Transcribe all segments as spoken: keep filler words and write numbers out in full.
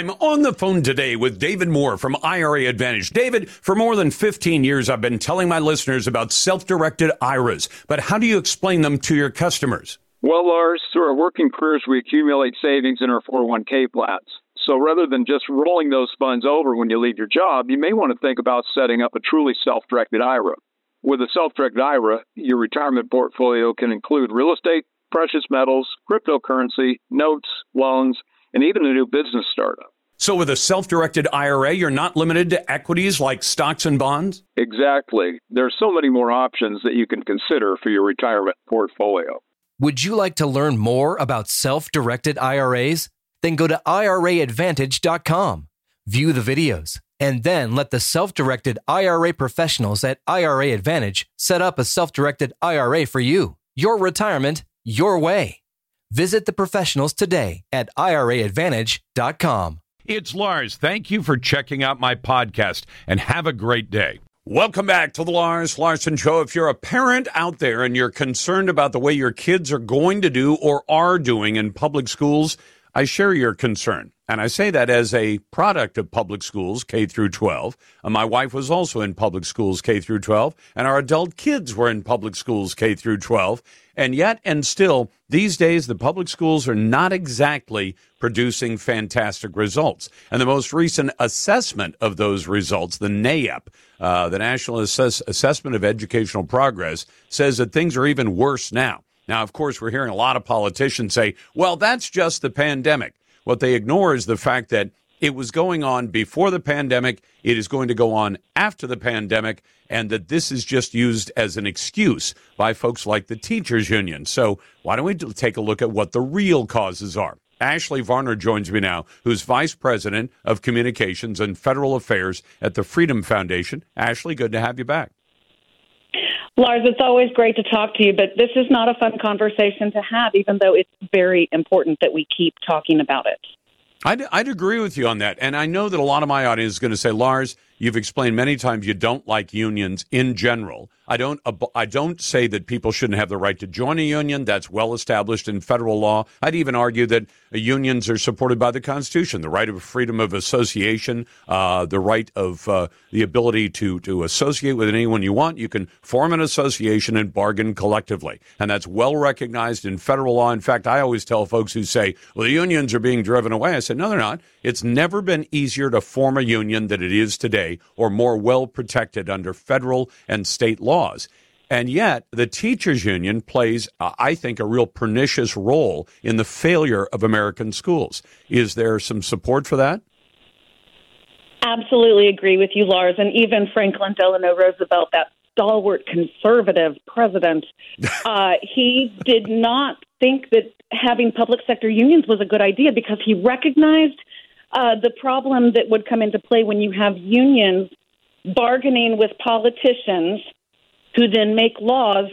I'm on the phone today with David Moore from I R A Advantage. David, for more than fifteen years, I've been telling my listeners about self-directed I R As, but how do you explain them to your customers? Well, Lars, through our working careers, we accumulate savings in our four oh one k plans. So rather than just rolling those funds over when you leave your job, you may want to think about setting up a truly self-directed I R A. With a self-directed I R A, your retirement portfolio can include real estate, precious metals, cryptocurrency, notes, loans, and even a new business startup. So with a self-directed I R A, you're not limited to equities like stocks and bonds? Exactly. There are so many more options that you can consider for your retirement portfolio. Would you like to learn more about self-directed I R As? Then go to I R A advantage dot com, view the videos, and then let the self-directed I R A professionals at I R A Advantage set up a self-directed I R A for you. Your retirement, your way. Visit the professionals today at I R A advantage dot com. It's Lars. Thank you for checking out my podcast, and have a great day. Welcome back to the Lars Larson Show. If you're a parent out there and you're concerned about the way your kids are going to do or are doing in public schools, I share your concern, and I say that as a product of public schools, K through twelve. My wife was also in public schools, K through twelve, and our adult kids were in public schools, K through twelve. And yet and still, these days, the public schools are not exactly producing fantastic results. And the most recent assessment of those results, the N A E P, uh, the National Assess- Assessment of Educational Progress, says that things are even worse now. Now, of course, we're hearing a lot of politicians say, well, that's just the pandemic. What they ignore is the fact that it was going on before the pandemic, it is going to go on after the pandemic, and that this is just used as an excuse by folks like the teachers union. So why don't we take a look at what the real causes are? Ashley Varner joins me now, who's Vice President of Communications and Federal Affairs at the Freedom Foundation. Ashley, good to have you back. Lars, it's always great to talk to you, but this is not a fun conversation to have, even though it's very important that we keep talking about it. I'd, I'd agree with you on that. And I know that a lot of my audience is going to say, Lars, you've explained many times you don't like unions in general. I don't I don't say that people shouldn't have the right to join a union. That's well established in federal law. I'd even argue that unions are supported by the Constitution, the right of freedom of association, uh, the right of uh, the ability to, to associate with anyone you want. You can form an association and bargain collectively. And that's well recognized in federal law. In fact, I always tell folks who say, well, the unions are being driven away. I said, no, they're not. It's never been easier to form a union than it is today, or more well protected under federal and state law. And yet the teachers union plays, uh, I think, a real pernicious role in the failure of American schools. Is there some support for that? Absolutely agree with you, Lars. And even Franklin Delano Roosevelt, that stalwart conservative president, uh, he did not think that having public sector unions was a good idea, because he recognized uh, the problem that would come into play when you have unions bargaining with politicians who then make laws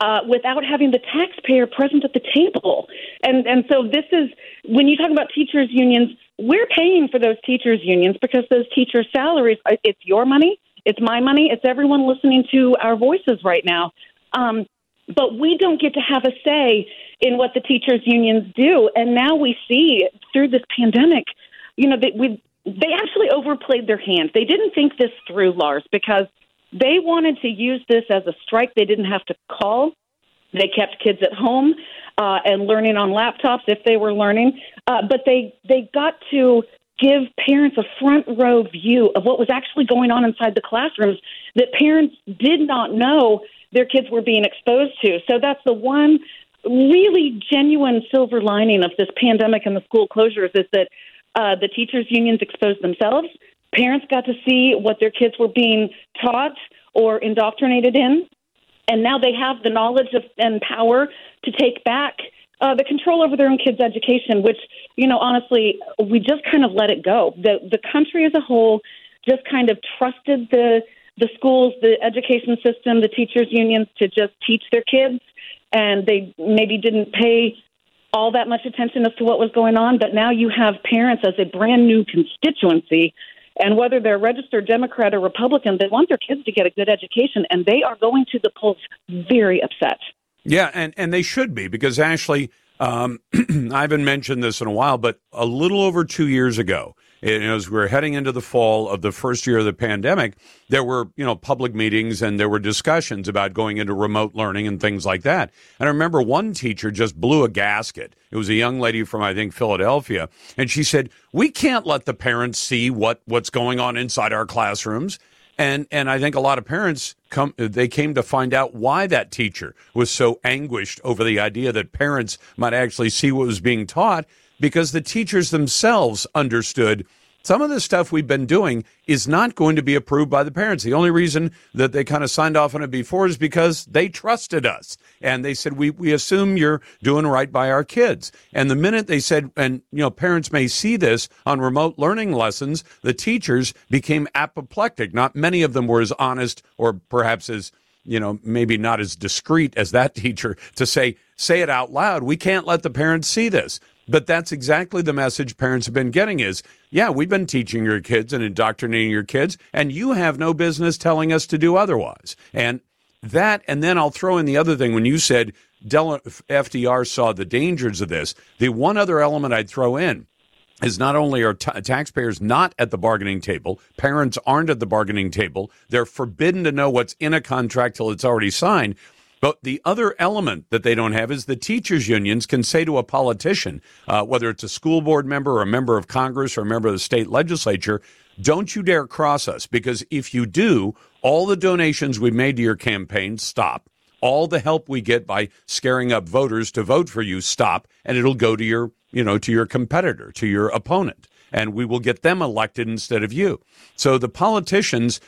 uh, without having the taxpayer present at the table. And and so this is, when you talk about teachers' unions, we're paying for those teachers' unions, because those teachers' salaries, it's your money, it's my money, it's everyone listening to our voices right now. Um, but we don't get to have a say in what the teachers' unions do. And now we see through this pandemic, you know, that we they actually overplayed their hand. They didn't think this through, Lars, because they wanted to use this as a strike. They didn't have to call. They kept kids at home uh, and learning on laptops if they were learning. Uh, but they, they got to give parents a front row view of what was actually going on inside the classrooms that parents did not know their kids were being exposed to. So that's the one really genuine silver lining of this pandemic and the school closures, is that uh, the teachers' unions exposed themselves. Parents got to see what their kids were being taught or indoctrinated in, and now they have the knowledge of, and power to take back uh, the control over their own kids' education, which, you know, honestly, we just kind of let it go. The the country as a whole just kind of trusted the, the schools, the education system, the teachers' unions to just teach their kids, and they maybe didn't pay all that much attention as to what was going on, but now you have parents as a brand-new constituency. And whether they're registered Democrat or Republican, they want their kids to get a good education, and they are going to the polls very upset. Yeah, and, and they should be, because, Ashley, um, I haven't mentioned this in a while, but a little over two years ago, And as we're heading into the fall of the first year of the pandemic, there were, you know, public meetings and there were discussions about going into remote learning and things like that. And I remember one teacher just blew a gasket. It was a young lady from, I think, Philadelphia. And she said, we can't let the parents see what, what's going on inside our classrooms. And and I think a lot of parents, come they came to find out why that teacher was so anguished over the idea that parents might actually see what was being taught, because the teachers themselves understood some of the stuff we've been doing is not going to be approved by the parents. The only reason that they kind of signed off on it before is because they trusted us. And they said, we, we assume you're doing right by our kids. And the minute they said, and, you know, parents may see this on remote learning lessons, the teachers became apoplectic. Not many of them were as honest, or perhaps as, you know, maybe not as discreet as that teacher, to say, say it out loud. We can't let the parents see this. But that's exactly the message parents have been getting is, yeah, we've been teaching your kids and indoctrinating your kids, and you have no business telling us to do otherwise. And that, and then I'll throw in the other thing. When you said F D R saw the dangers of this, the one other element I'd throw in is not only are t- taxpayers not at the bargaining table, parents aren't at the bargaining table, they're forbidden to know what's in a contract till it's already signed. But the other element that they don't have is the teachers' unions can say to a politician, uh, whether it's a school board member or a member of Congress or a member of the state legislature, don't you dare cross us, because if you do, all the donations we made to your campaign stop. All the help we get by scaring up voters to vote for you stop, and it'll go to your, you know, to your competitor, to your opponent, and we will get them elected instead of you. So the politicians,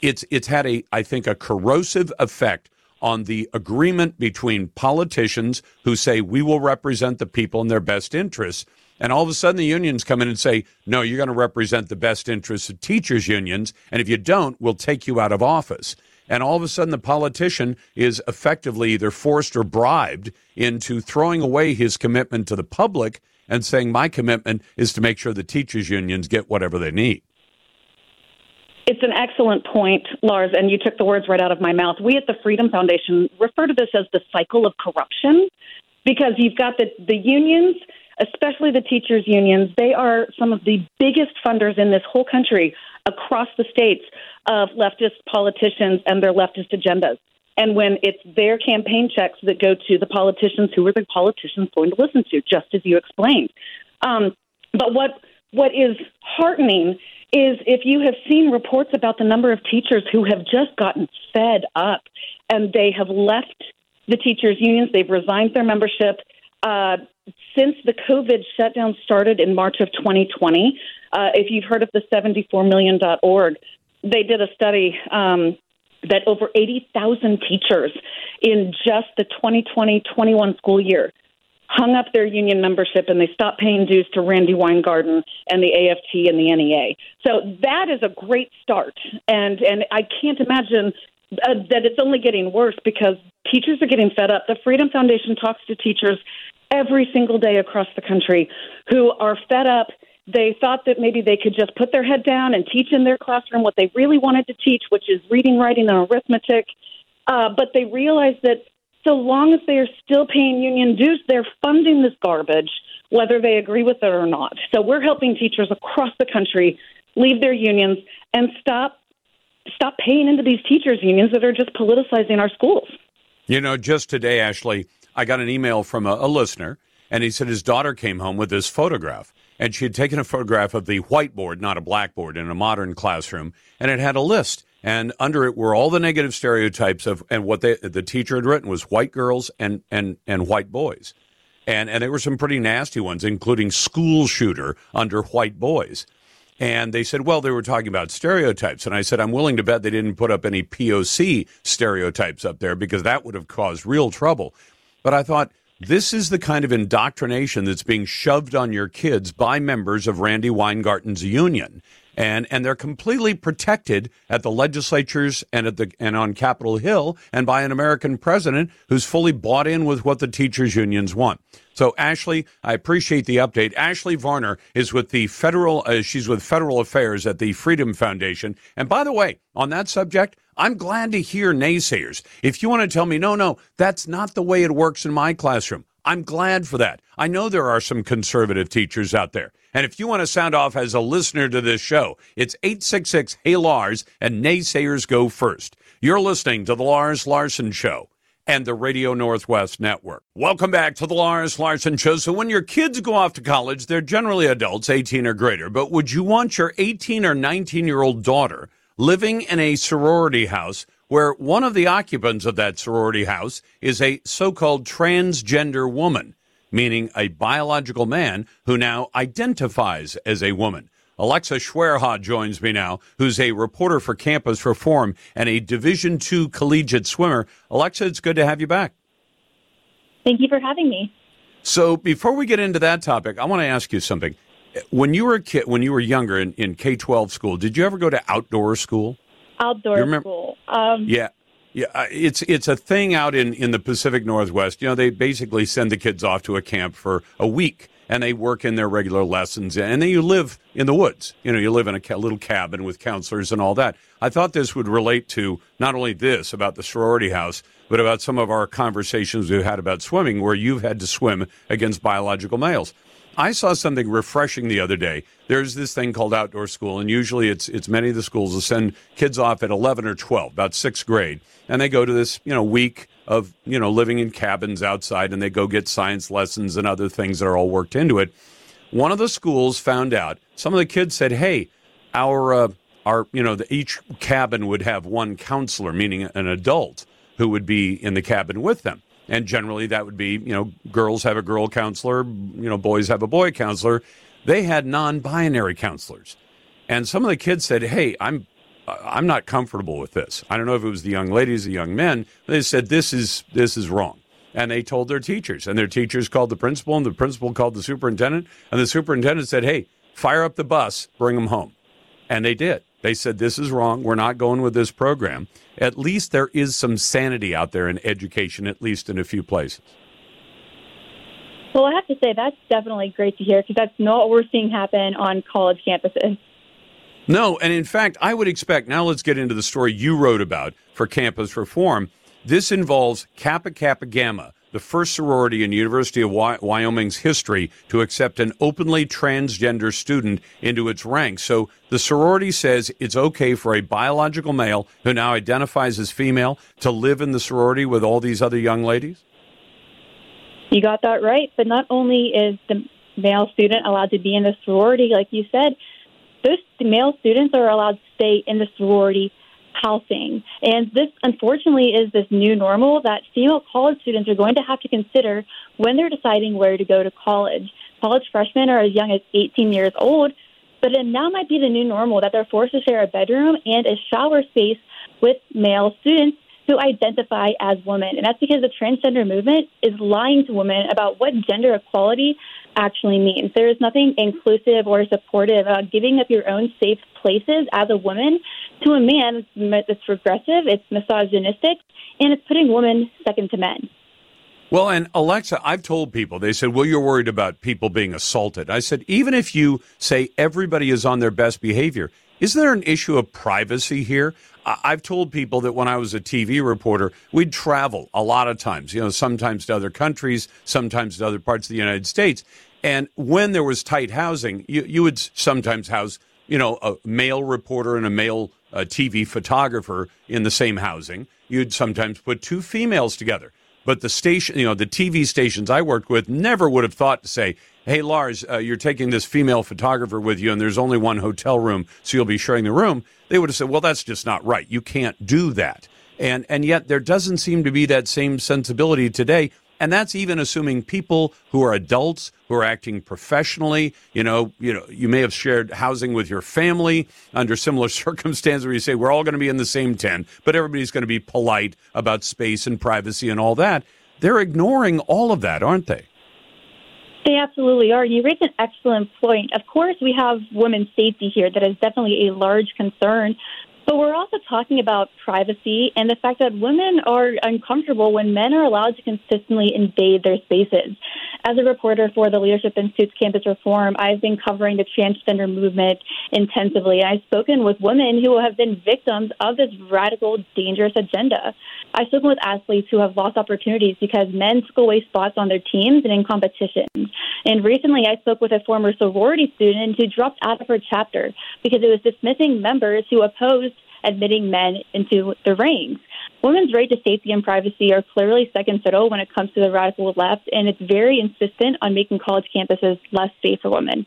it's it's had a, I think, a corrosive effect on the agreement between politicians who say we will represent the people in their best interests. And all of a sudden the unions come in and say, no, you're going to represent the best interests of teachers' unions. And if you don't, we'll take you out of office. And all of a sudden the politician is effectively either forced or bribed into throwing away his commitment to the public and saying my commitment is to make sure the teachers' unions get whatever they need. It's an excellent point, Lars, and you took the words right out of my mouth. We at the Freedom Foundation refer to this as the cycle of corruption, because you've got the, the unions, especially the teachers' unions. They are some of the biggest funders in this whole country, across the states, of leftist politicians and their leftist agendas. And when it's their campaign checks that go to the politicians, who are the politicians going to listen to, just as you explained. Um, but what what is heartening is if you have seen reports about the number of teachers who have just gotten fed up and they have left the teachers' unions, they've resigned their membership. Uh, since the COVID shutdown started in March of twenty twenty, uh, if you've heard of the seventy-four million dot org, they did a study um, that over eighty thousand teachers in just the twenty twenty twenty-one school year hung up their union membership, and they stopped paying dues to Randy Weingarten and the A F T and the N E A. So that is a great start, and, and I can't imagine uh, that it's only getting worse, because teachers are getting fed up. The Freedom Foundation talks to teachers every single day across the country who are fed up. They thought that maybe they could just put their head down and teach in their classroom what they really wanted to teach, which is reading, writing, and arithmetic, uh, but they realized that so long as they are still paying union dues, they're funding this garbage, whether they agree with it or not. So we're helping teachers across the country leave their unions and stop stop paying into these teachers' unions that are just politicizing our schools. You know, just today, Ashley, I got an email from a, a listener, and he said his daughter came home with this photograph. And she had taken a photograph of the whiteboard, not a blackboard, in a modern classroom, and it had a list. And under it were all the negative stereotypes of, and what they, the teacher had written was white girls and, and, and white boys. And, and there were some pretty nasty ones, including school shooter under white boys. And they said, well, they were talking about stereotypes. And I said, I'm willing to bet they didn't put up any P O C stereotypes up there, because that would have caused real trouble. But I thought, this is the kind of indoctrination that's being shoved on your kids by members of Randy Weingarten's union. And and they're completely protected at the legislatures and at the and on Capitol Hill, and by an American president who's fully bought in with what the teachers' unions want. So, Ashley, I appreciate the update. Ashley Varner is with the federal uh, she's with federal affairs at the Freedom Foundation. And by the way, on that subject, I'm glad to hear naysayers. If you want to tell me, no, no, that's not the way it works in my classroom, I'm glad for that. I know there are some conservative teachers out there. And if you want to sound off as a listener to this show, it's eight six six, hey Lars, and naysayers go first. You're listening to The Lars Larson Show and the Radio Northwest Network. Welcome back to The Lars Larson Show. So when your kids go off to college, they're generally adults, eighteen or greater. But would you want your eighteen or nineteen-year-old daughter living in a sorority house where one of the occupants of that sorority house is a so-called transgender woman, meaning a biological man who now identifies as a woman? Alexa Schwerha joins me now, who's a reporter for Campus Reform and a Division two collegiate swimmer. Alexa, it's good to have you back. Thank you for having me. So before we get into that topic, I want to ask you something. When you were a kid, when you were younger in, in K twelve school, did you ever go to outdoor school? Outdoor remember, school. Um, yeah. Yeah. It's it's a thing out in, in the Pacific Northwest. You know, they basically send the kids off to a camp for a week and they work in their regular lessons. And then you live in the woods. You know, you live in a ca- little cabin with counselors and all that. I thought this would relate to not only this about the sorority house, but about some of our conversations we've had about swimming where you've had to swim against biological males. I saw something refreshing the other day. There's this thing called outdoor school, and usually it's it's many of the schools will send kids off at eleven or twelve, about sixth grade, and they go to this, you know, week of, you know, living in cabins outside, and they go get science lessons and other things that are all worked into it. One of the schools found out, some of the kids said, hey, our, uh, our you know, the, each cabin would have one counselor, meaning an adult who would be in the cabin with them. And generally that would be, you know, girls have a girl counselor, you know, boys have a boy counselor. They had non-binary counselors. And some of the kids said, hey, I'm I'm not comfortable with this. I don't know if it was the young ladies, the young men. They said, this is this is wrong. And they told their teachers. And their teachers called the principal, and the principal called the superintendent. And the superintendent said, hey, fire up the bus, bring them home. And they did. They said, this is wrong. We're not going with this program. At least there is some sanity out there in education, at least in a few places. Well, I have to say that's definitely great to hear because that's not what we're seeing happen on college campuses. No, and in fact, I would expect, now let's get into the story you wrote about for Campus Reform. This involves Kappa Kappa Gamma, the first sorority in University of Wyoming's history to accept an openly transgender student into its ranks. So the sorority says it's okay for a biological male who now identifies as female to live in the sorority with all these other young ladies? You got that right. But not only is the male student allowed to be in the sorority, like you said, those male students are allowed to stay in the sorority housing. And this, unfortunately, is this new normal that female college students are going to have to consider when they're deciding where to go to college. College freshmen are as young as eighteen years old, but it now might be the new normal that they're forced to share a bedroom and a shower space with male students who identify as women. And that's because the transgender movement is lying to women about what gender equality actually means. There is nothing inclusive or supportive about giving up your own safe places as a woman to a man. It's regressive, it's misogynistic, and it's putting women second to men. Well, and Alexa, I've told people, they said, well, you're worried about people being assaulted. I said, even if you say everybody is on their best behavior, isn't there an issue of privacy here? I've told people that when I was a T V reporter, we'd travel a lot of times, you know, sometimes to other countries, sometimes to other parts of the United States. And when there was tight housing, you, you would sometimes house, you know, a male reporter and a male uh, T V photographer in the same housing. You'd sometimes put two females together. But the station, you know, the T V stations I worked with never would have thought to say, hey, Lars, uh, you're taking this female photographer with you and there's only one hotel room, so you'll be sharing the room. They would have said, well, that's just not right. You can't do that. And and yet there doesn't seem to be that same sensibility today. And that's even assuming people who are adults, who are acting professionally. You know, you know, you may have shared housing with your family under similar circumstances where you say, we're all going to be in the same tent, but everybody's going to be polite about space and privacy and all that. They're ignoring all of that, aren't they? They absolutely are. You raise an excellent point. Of course, we have women's safety here. That is definitely a large concern. But we're also talking about privacy and the fact that women are uncomfortable when men are allowed to consistently invade their spaces. As a reporter for the Leadership Institute's Campus Reform, I've been covering the transgender movement intensively. I've spoken with women who have been victims of this radical, dangerous agenda. I've spoken with athletes who have lost opportunities because men took away spots on their teams and in competitions. And recently I spoke with a former sorority student who dropped out of her chapter because it was dismissing members who opposed admitting men into the ranks. Women's right to safety and privacy are clearly second fiddle when it comes to the radical left, and it's very insistent on making college campuses less safe for women.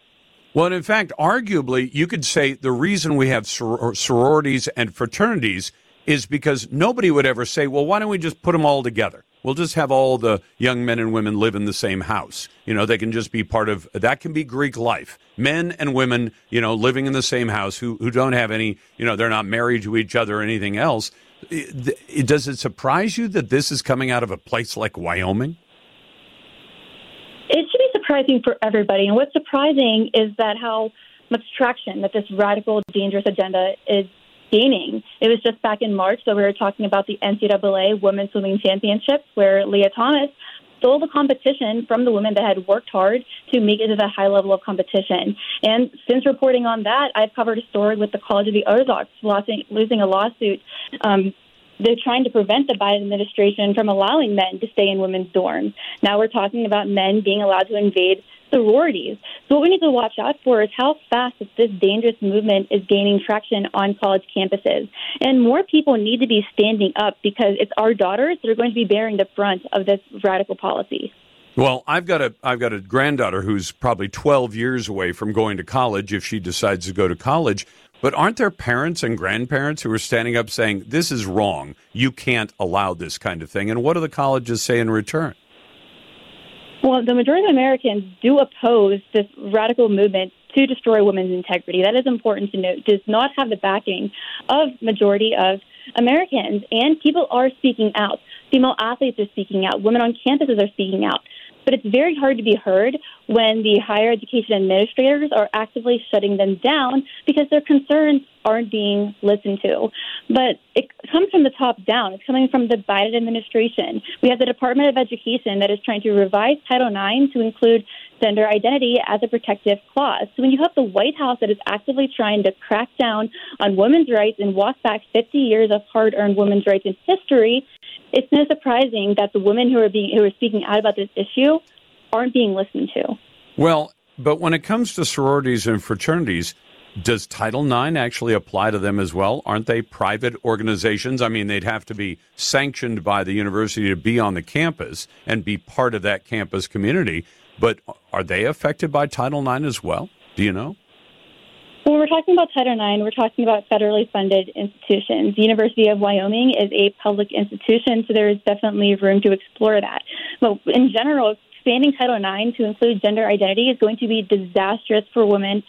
Well, and in fact, arguably, you could say the reason we have sor- sororities and fraternities is because nobody would ever say, well, why don't we just put them all together? We'll just have all the young men and women live in the same house. You know, they can just be part of, that can be Greek life. Men and women, you know, living in the same house who, who don't have any, you know, they're not married to each other or anything else. It, it, does it surprise you that this is coming out of a place like Wyoming? It should be surprising for everybody. And what's surprising is that how much traction that this radical, dangerous agenda is gaining. It was just back in March that we were talking about the N C double A Women's Swimming Championships, where Leah Thomas stole the competition from the women that had worked hard to make it to the high level of competition. And since reporting on that, I've covered a story with the College of the Ozarks losing a lawsuit. Um, They're trying to prevent the Biden administration from allowing men to stay in women's dorms. Now we're talking about men being allowed to invade sororities. So what we need to watch out for is how fast this dangerous movement is gaining traction on college campuses. And more people need to be standing up because it's our daughters that are going to be bearing the brunt of this radical policy. Well, I've got a I've got a granddaughter who's probably twelve years away from going to college if she decides to go to college. But aren't there parents and grandparents who are standing up saying, this is wrong, you can't allow this kind of thing? And what do the colleges say in return? Well, the majority of Americans do oppose this radical movement to destroy women's integrity. That is important to note. Does not have the backing of majority of Americans. And people are speaking out. Female athletes are speaking out. Women on campuses are speaking out. But it's very hard to be heard when the higher education administrators are actively shutting them down because their concerns aren't being listened to. But it comes from the top down. It's coming from the Biden administration. We have the Department of Education that is trying to revise Title nine to include gender identity as a protective clause. So when you have the White House that is actively trying to crack down on women's rights and walk back fifty years of hard-earned women's rights in history, it's no surprising that the women who are being who are speaking out about this issue aren't being listened to. Well, but when it comes to sororities and fraternities, does Title nine actually apply to them as well? Aren't they private organizations? I mean, they'd have to be sanctioned by the university to be on the campus and be part of that campus community. But are they affected by Title nine as well? Do you know? When we're talking about Title nine, we're talking about federally funded institutions. The University of Wyoming is a public institution, so there is definitely room to explore that. But in general, expanding Title nine to include gender identity is going to be disastrous for women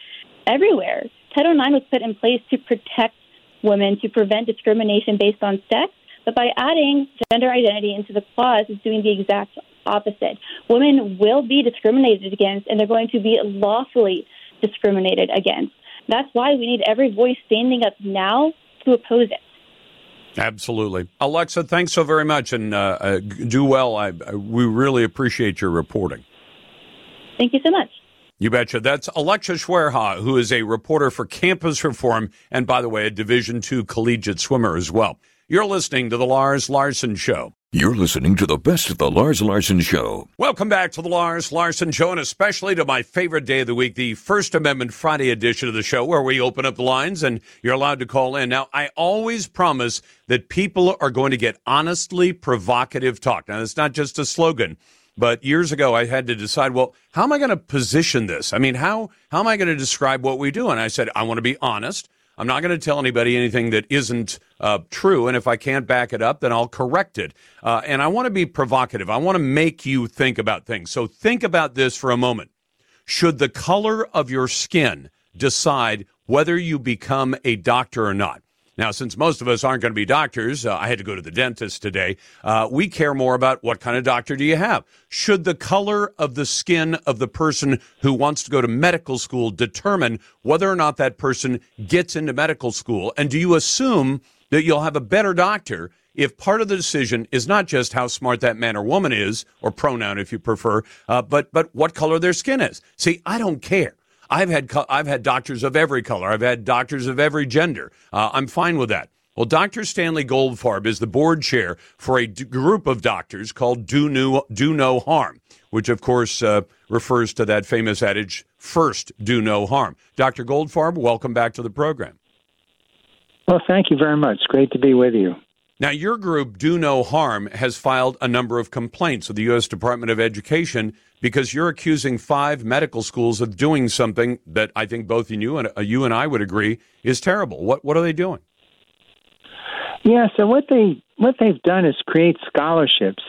everywhere. Title nine was put in place to protect women, to prevent discrimination based on sex, but by adding gender identity into the clause, it's doing the exact opposite. Women will be discriminated against, and they're going to be lawfully discriminated against. That's why we need every voice standing up now to oppose it. Absolutely. Alexa, thanks so very much, and uh, uh, do well. I, I, we really appreciate your reporting. Thank you so much. You betcha. That's Alexa Schwerha, who is a reporter for Campus Reform, and by the way, a Division two collegiate swimmer as well. You're listening to The Lars Larson Show. You're listening to the best of The Lars Larson Show. Welcome back to The Lars Larson Show, and especially to my favorite day of the week, the First Amendment Friday edition of the show, where we open up the lines and you're allowed to call in. Now, I always promise that people are going to get honestly provocative talk. Now, it's not just a slogan, but years ago I had to decide, well, how am I going to position this? I mean, how, how am I going to describe what we do? And I said, I want to be honest. I'm not going to tell anybody anything that isn't uh, true, and if I can't back it up, then I'll correct it. Uh, and I want to be provocative. I want to make you think about things. So think about this for a moment. Should the color of your skin decide whether you become a doctor or not? Now, since most of us aren't going to be doctors, uh, I had to go to the dentist today, uh, we care more about what kind of doctor do you have. Should the color of the skin of the person who wants to go to medical school determine whether or not that person gets into medical school? And do you assume that you'll have a better doctor if part of the decision is not just how smart that man or woman is, or pronoun if you prefer, uh, but but what color their skin is? See, I don't care. I've had I've had doctors of every color. I've had doctors of every gender. Uh, I'm fine with that. Well, Doctor Stanley Goldfarb is the board chair for a d- group of doctors called Do No, Do No Harm, which, of course, uh, refers to that famous adage, first, do no harm. Doctor Goldfarb, welcome back to the program. Well, thank you very much. Great to be with you. Now, your group, Do No Harm, has filed a number of complaints with the U S Department of Education because you're accusing five medical schools of doing something that I think both you and, uh, you and I would agree is terrible. What, what are they doing? Yeah, so what they what they've done is create scholarships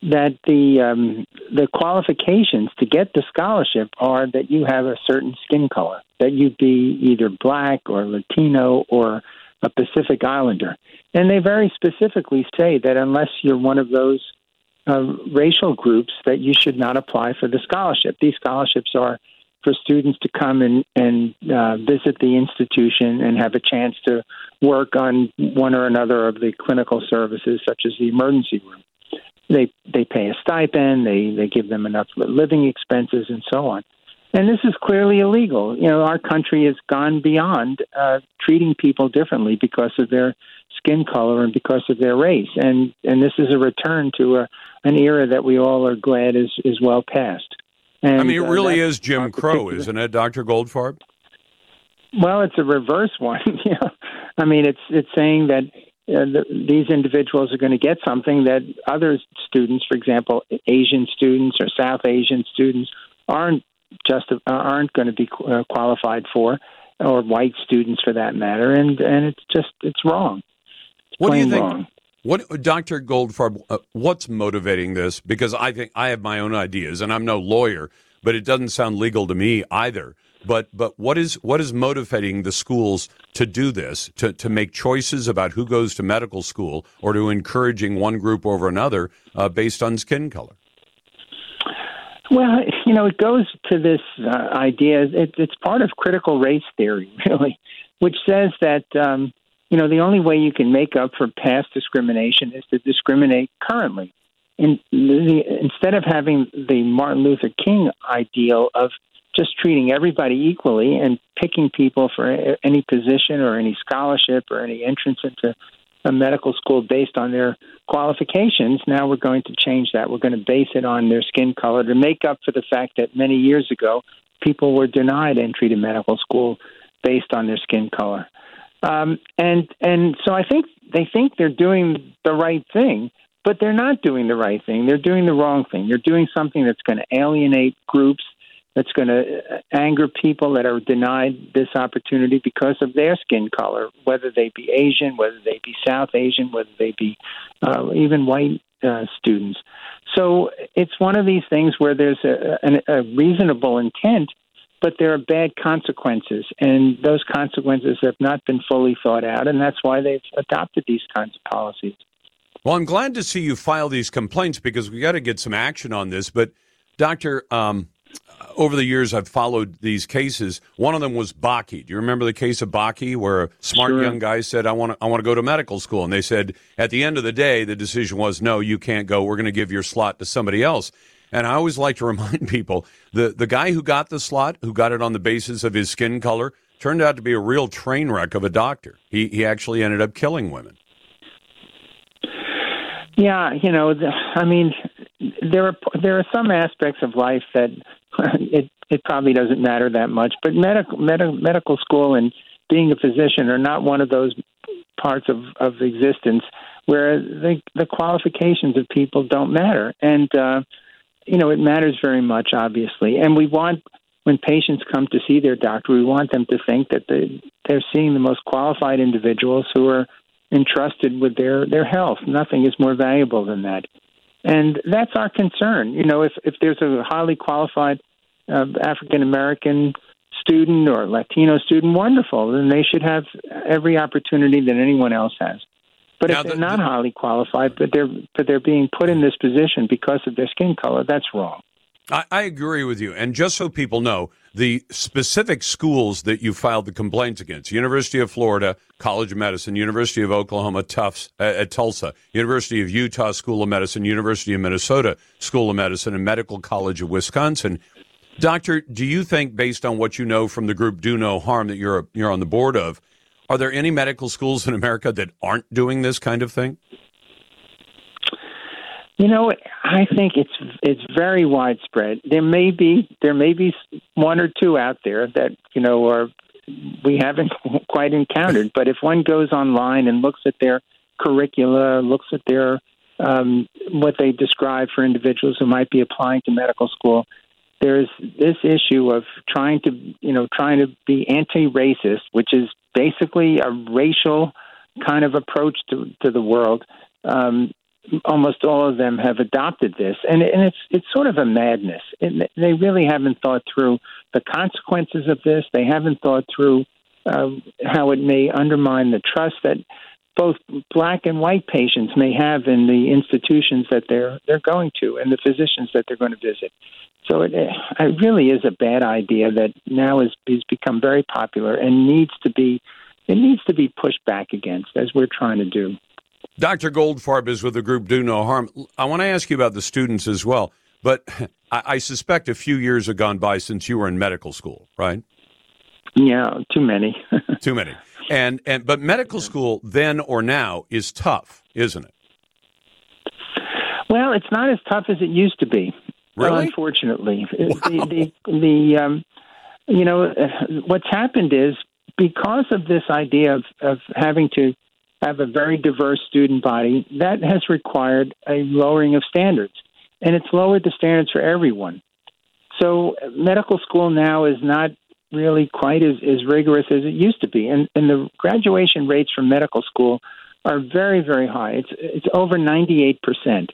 that the um, the qualifications to get the scholarship are that you have a certain skin color, that you be either black or Latino or a Pacific Islander, and they very specifically say that unless you're one of those uh, racial groups, that you should not apply for the scholarship. These scholarships are for students to come and, and uh, visit the institution and have a chance to work on one or another of the clinical services, such as the emergency room. They they pay a stipend, they, they give them enough living expenses, and so on. And this is clearly illegal. You know, our country has gone beyond uh, treating people differently because of their skin color and because of their race. And and this is a return to a, an era that we all are glad is, is well past. And, I mean, it really uh, is Jim Crow, isn't it, Doctor Goldfarb? Well, it's a reverse one. You know? I mean, it's it's saying that uh, the, these individuals are going to get something that other students, for example, Asian students or South Asian students, aren't just uh, aren't going to be uh, qualified for, or white students for that matter. And and it's just it's wrong. It's what do you think? Wrong. What, Doctor Goldfarb, uh, what's motivating this? Because I think I have my own ideas, and I'm no lawyer, but it doesn't sound legal to me either. But but what is what is motivating the schools to do this, to, to make choices about who goes to medical school or to encouraging one group over another uh, based on skin color? Well, you know, it goes to this uh, idea. It, it's part of critical race theory, really, which says that um, you know, the only way you can make up for past discrimination is to discriminate currently. And the, instead of having the Martin Luther King ideal of just treating everybody equally and picking people for any position or any scholarship or any entrance into a medical school based on their qualifications, now we're going to change that. We're going to base it on their skin color to make up for the fact that many years ago, people were denied entry to medical school based on their skin color. Um, and and so I think they think they're doing the right thing, but they're not doing the right thing. They're doing the wrong thing. They're doing something that's going to alienate groups, that's going to anger people that are denied this opportunity because of their skin color, whether they be Asian, whether they be South Asian, whether they be uh, even white uh, students. So it's one of these things where there's a, a, a reasonable intent, but there are bad consequences, and those consequences have not been fully thought out, and that's why they've adopted these kinds of policies. Well, I'm glad to see you file these complaints because we got to get some action on this. But, Doctor, um, over the years I've followed these cases. One of them was Bakke. Do you remember the case of Bakke where a smart sure. young guy said, I want to I want to go to medical school? And they said, at the end of the day, the decision was, no, you can't go. We're going to give your slot to somebody else. And I always like to remind people, the, the guy who got the slot, who got it on the basis of his skin color, turned out to be a real train wreck of a doctor. He he actually ended up killing women. Yeah, you know, I mean, there are there are some aspects of life that it it probably doesn't matter that much. But medical medical medical school and being a physician are not one of those parts of, of existence where the the qualifications of people don't matter. And uh, you know, it matters very much, obviously. And we want, when patients come to see their doctor, we want them to think that they, they're seeing the most qualified individuals who are entrusted with their, their health. Nothing is more valuable than that. And that's our concern. You know, if, if there's a highly qualified uh, African-American student or Latino student, wonderful, then they should have every opportunity that anyone else has. But now if they're the, not the, highly qualified, but they're but they're being put in this position because of their skin color, that's wrong. I, I agree with you. And just so people know, the specific schools that you filed the complaints against, University of Florida, College of Medicine, University of Oklahoma, Tufts uh, at Tulsa, University of Utah School of Medicine, University of Minnesota School of Medicine, and Medical College of Wisconsin. Doctor, do you think, based on what you know from the group Do No Harm that you're you're on the board of, Are there any medical schools in America that aren't doing this kind of thing? You know, I think it's it's very widespread. There may be there may be one or two out there that, you know, are we haven't quite encountered. But if one goes online and looks at their curricula, looks at their um, what they describe for individuals who might be applying to medical school, there's this issue of trying to, you know, trying to be anti-racist, which is basically a racial kind of approach to, to the world. Um, almost all of them have adopted this, and, and it's it's sort of a madness. It, they really haven't thought through the consequences of this. They haven't thought through um, how it may undermine the trust that both black and white patients may have in the institutions that they're they're going to and the physicians that they're going to visit. So it, it really is a bad idea that now is, is become very popular and needs to be it needs to be pushed back against, as we're trying to do. Doctor Goldfarb is with the group Do No Harm. I want to ask you about the students as well, but I, I suspect a few years have gone by since you were in medical school, right? Yeah, too many. too many. And and but medical school then or now is tough, isn't it? Well, it's not as tough as it used to be. Really? Unfortunately. Wow. The, the, the um, you know, what's happened is because of this idea of, of having to have a very diverse student body, that has required a lowering of standards, and it's lowered the standards for everyone. So medical school now is not really quite as, as rigorous as it used to be, and, and the graduation rates from medical school are very, very high. It's, it's over ninety-eight percent.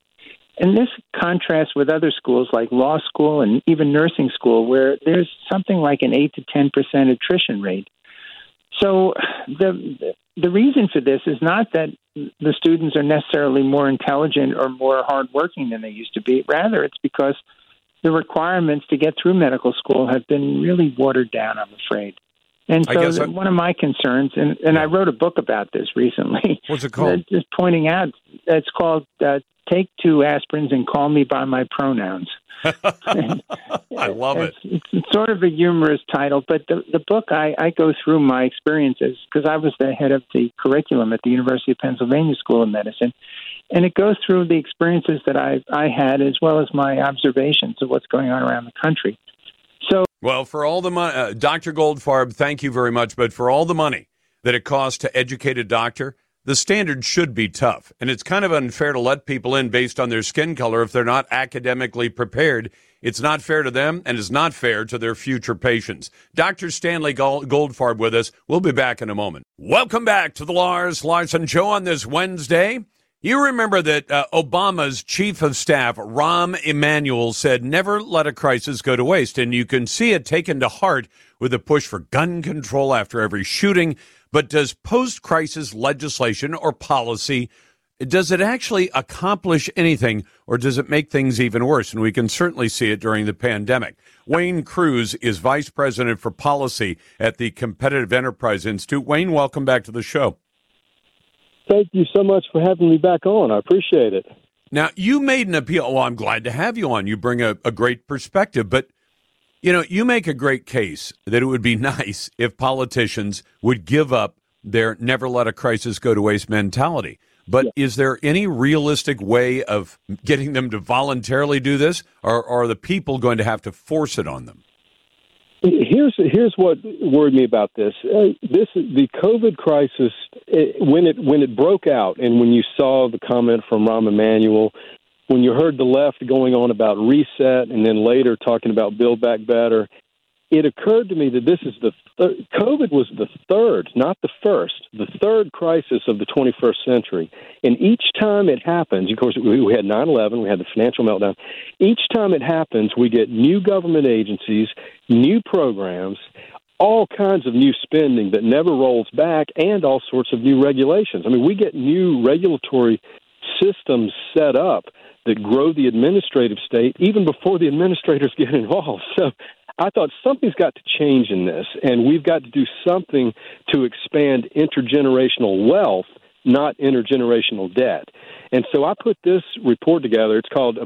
And this contrasts with other schools like law school and even nursing school, where there's something like an eight to ten percent attrition rate. So the the reason for this is not that the students are necessarily more intelligent or more hardworking than they used to be. Rather, it's because the requirements to get through medical school have been really watered down, I'm afraid. And so one of my concerns, and, and I wrote a book about this recently. What's it called? Just pointing out, it's called uh, Take Two Aspirins and Call Me By My Pronouns. and, I love it. It's, it's sort of a humorous title, but the, the book, I, I go through my experiences because I was the head of the curriculum at the University of Pennsylvania School of Medicine, and it goes through the experiences that I, I had as well as my observations of what's going on around the country. So, well, for all the money, uh, Doctor Goldfarb, thank you very much, but for all the money that it costs to educate a doctor, the standard should be tough, and it's kind of unfair to let people in based on their skin color if they're not academically prepared. It's not fair to them, and it's not fair to their future patients. Doctor Stanley Goldfarb with us. We'll be back in a moment. Welcome back to the Lars Larson Show on this Wednesday. You remember that uh, Obama's chief of staff, Rahm Emanuel, said never let a crisis go to waste, and you can see it taken to heart with a push for gun control after every shooting. But does post-crisis legislation or policy, does it actually accomplish anything, or does it make things even worse? And we can certainly see it during the pandemic. Wayne Cruz is vice president for policy at the Competitive Enterprise Institute. Wayne, welcome back to the show. Thank you so much for having me back on. I appreciate it. Now, you made an appeal. Well, I'm glad to have you on. You bring a, a great perspective. But, you know, you make a great case that it would be nice if politicians would give up their never let a crisis go to waste mentality. But yeah. Is there any realistic way of getting them to voluntarily do this, or are the people going to have to force it on them? Here's here's what worried me about this. Uh, this the COVID crisis it, when it when it broke out, and when you saw the comment from Rahm Emanuel, when you heard the left going on about reset, and then later talking about Build Back Better, it occurred to me that this is the thir- COVID was the third, not the first, the third crisis of the twenty-first century, and each time it happens, of course, we, we had nine eleven, we had the financial meltdown. Each time it happens, we get new government agencies, new programs, all kinds of new spending that never rolls back, and all sorts of new regulations. I mean, we get new regulatory systems set up that grow the administrative state even before the administrators get involved. So I thought something's got to change in this, and we've got to do something to expand intergenerational wealth, not intergenerational debt. And so I put this report together. It's called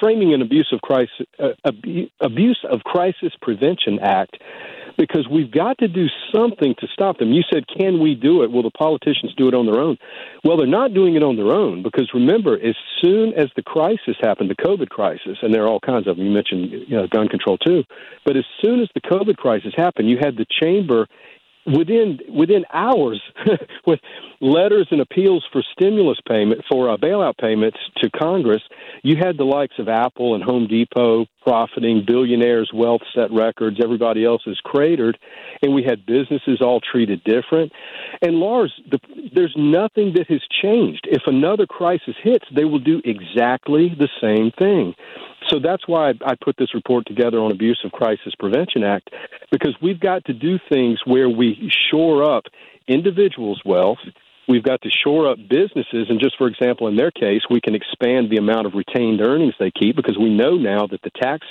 framing an abuse of crisis uh, abuse of crisis prevention act, because we've got to do something to stop them. You said, can we do it? Will the politicians do it on their own? Well, they're not doing it on their own, because remember, as soon as the crisis happened, the COVID crisis, and there are all kinds of them. You mentioned you know, gun control, too. But as soon as the COVID crisis happened, you had the chamber within within hours with letters and appeals for stimulus payment, for uh, bailout payments to Congress. You had the likes of Apple and Home Depot profiting, billionaires' wealth set records, everybody else is cratered, and we had businesses all treated different. And Lars, the, there's nothing that has changed. If another crisis hits, they will do exactly the same thing. So that's why I put this report together on Abuse of Crisis Prevention Act, because we've got to do things where we shore up individuals' wealth. We've got to shore up businesses. And just for example, in their case, we can expand the amount of retained earnings they keep, because we know now that the tax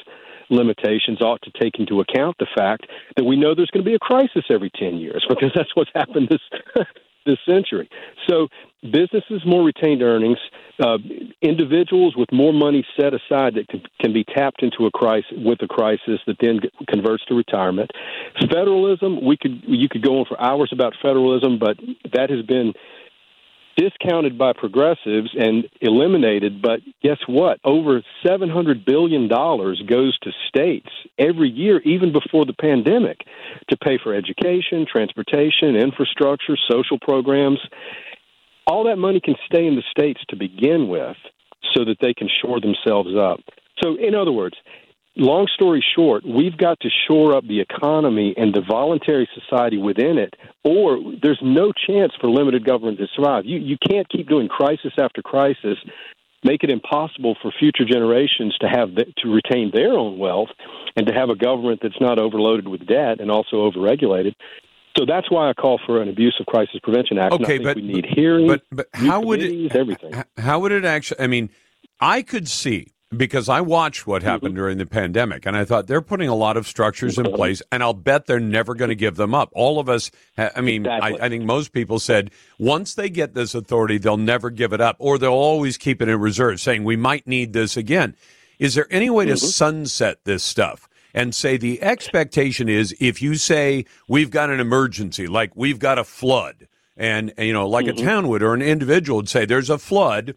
limitations ought to take into account the fact that we know there's going to be a crisis every ten years, because that's what's happened this this century. So businesses, more retained earnings, uh, individuals with more money set aside that can, can be tapped into a crisis with a crisis that then converts to retirement. Federalism, we could you could go on for hours about federalism, but that has been discounted by progressives and eliminated. But guess what? Over seven hundred billion dollars goes to states every year, even before the pandemic, to pay for education, transportation, infrastructure, social programs. All that money can stay in the states to begin with so that they can shore themselves up. So, in other words, long story short, we've got to shore up the economy and the voluntary society within it, or there's no chance for limited government to survive. You you can't keep doing crisis after crisis, make it impossible for future generations to have the, to retain their own wealth and to have a government that's not overloaded with debt and also overregulated. So that's why I call for an Abuse of Crisis Prevention Act. Okay, and I think but we need hearings, but, but how would it everything? How would it actually? I mean, I could see, because I watched what happened mm-hmm. during the pandemic, and I thought they're putting a lot of structures in place, and I'll bet they're never going to give them up. All of us, ha- I mean, exactly. I, I think most people said once they get this authority, they'll never give it up, or they'll always keep it in reserve, saying we might need this again. Is there any way mm-hmm. to sunset this stuff and say the expectation is if you say we've got an emergency, like we've got a flood, and, you know, like mm-hmm. a town would or an individual would say there's a flood,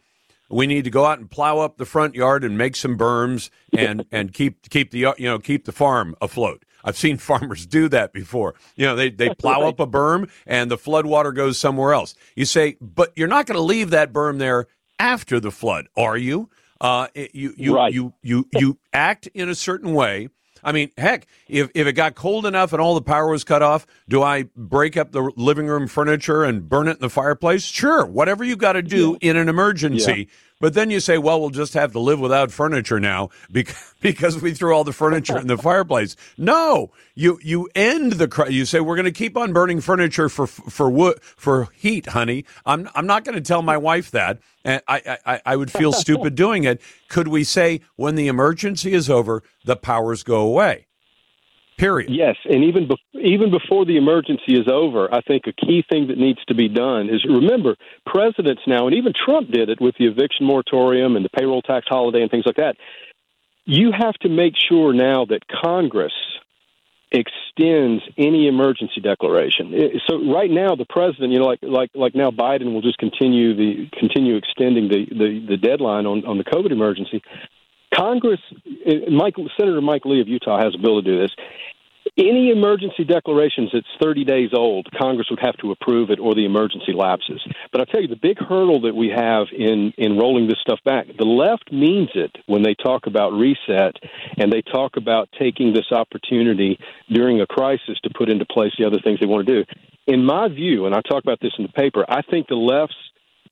we need to go out and plow up the front yard and make some berms and, and keep keep the you know keep the farm afloat. I've seen farmers do that before. You know, they, they plow right. up a berm and the flood water goes somewhere else. You say, but you're not going to leave that berm there after the flood, are you? Uh, you you, right. you you you act in a certain way. I mean, heck, if, if it got cold enough and all the power was cut off, do I break up the living room furniture and burn it in the fireplace? Sure, whatever you got to do in an emergency. Yeah. But then you say, well, we'll just have to live without furniture now because we threw all the furniture in the fireplace. No, you you end the you say we're going to keep on burning furniture for for wood for heat, honey. I'm I'm not going to tell my wife that, and I, I I would feel stupid doing it. Could we say when the emergency is over, the powers go away? Period. Yes, and even be- even before the emergency is over, I think a key thing that needs to be done is, remember, presidents now, and even Trump did it with the eviction moratorium and the payroll tax holiday and things like that, you have to make sure now that Congress extends any emergency declaration. So right now, the president, you know, like like like now Biden will just continue the continue extending the, the, the deadline on, on the COVID emergency. Congress, Mike, Senator Mike Lee of Utah has a bill to do this. Any emergency declarations that's thirty days old, Congress would have to approve it or the emergency lapses. But I'll tell you, the big hurdle that we have in, in rolling this stuff back, the left means it when they talk about reset and they talk about taking this opportunity during a crisis to put into place the other things they want to do. In my view, and I talk about this in the paper, I think the left's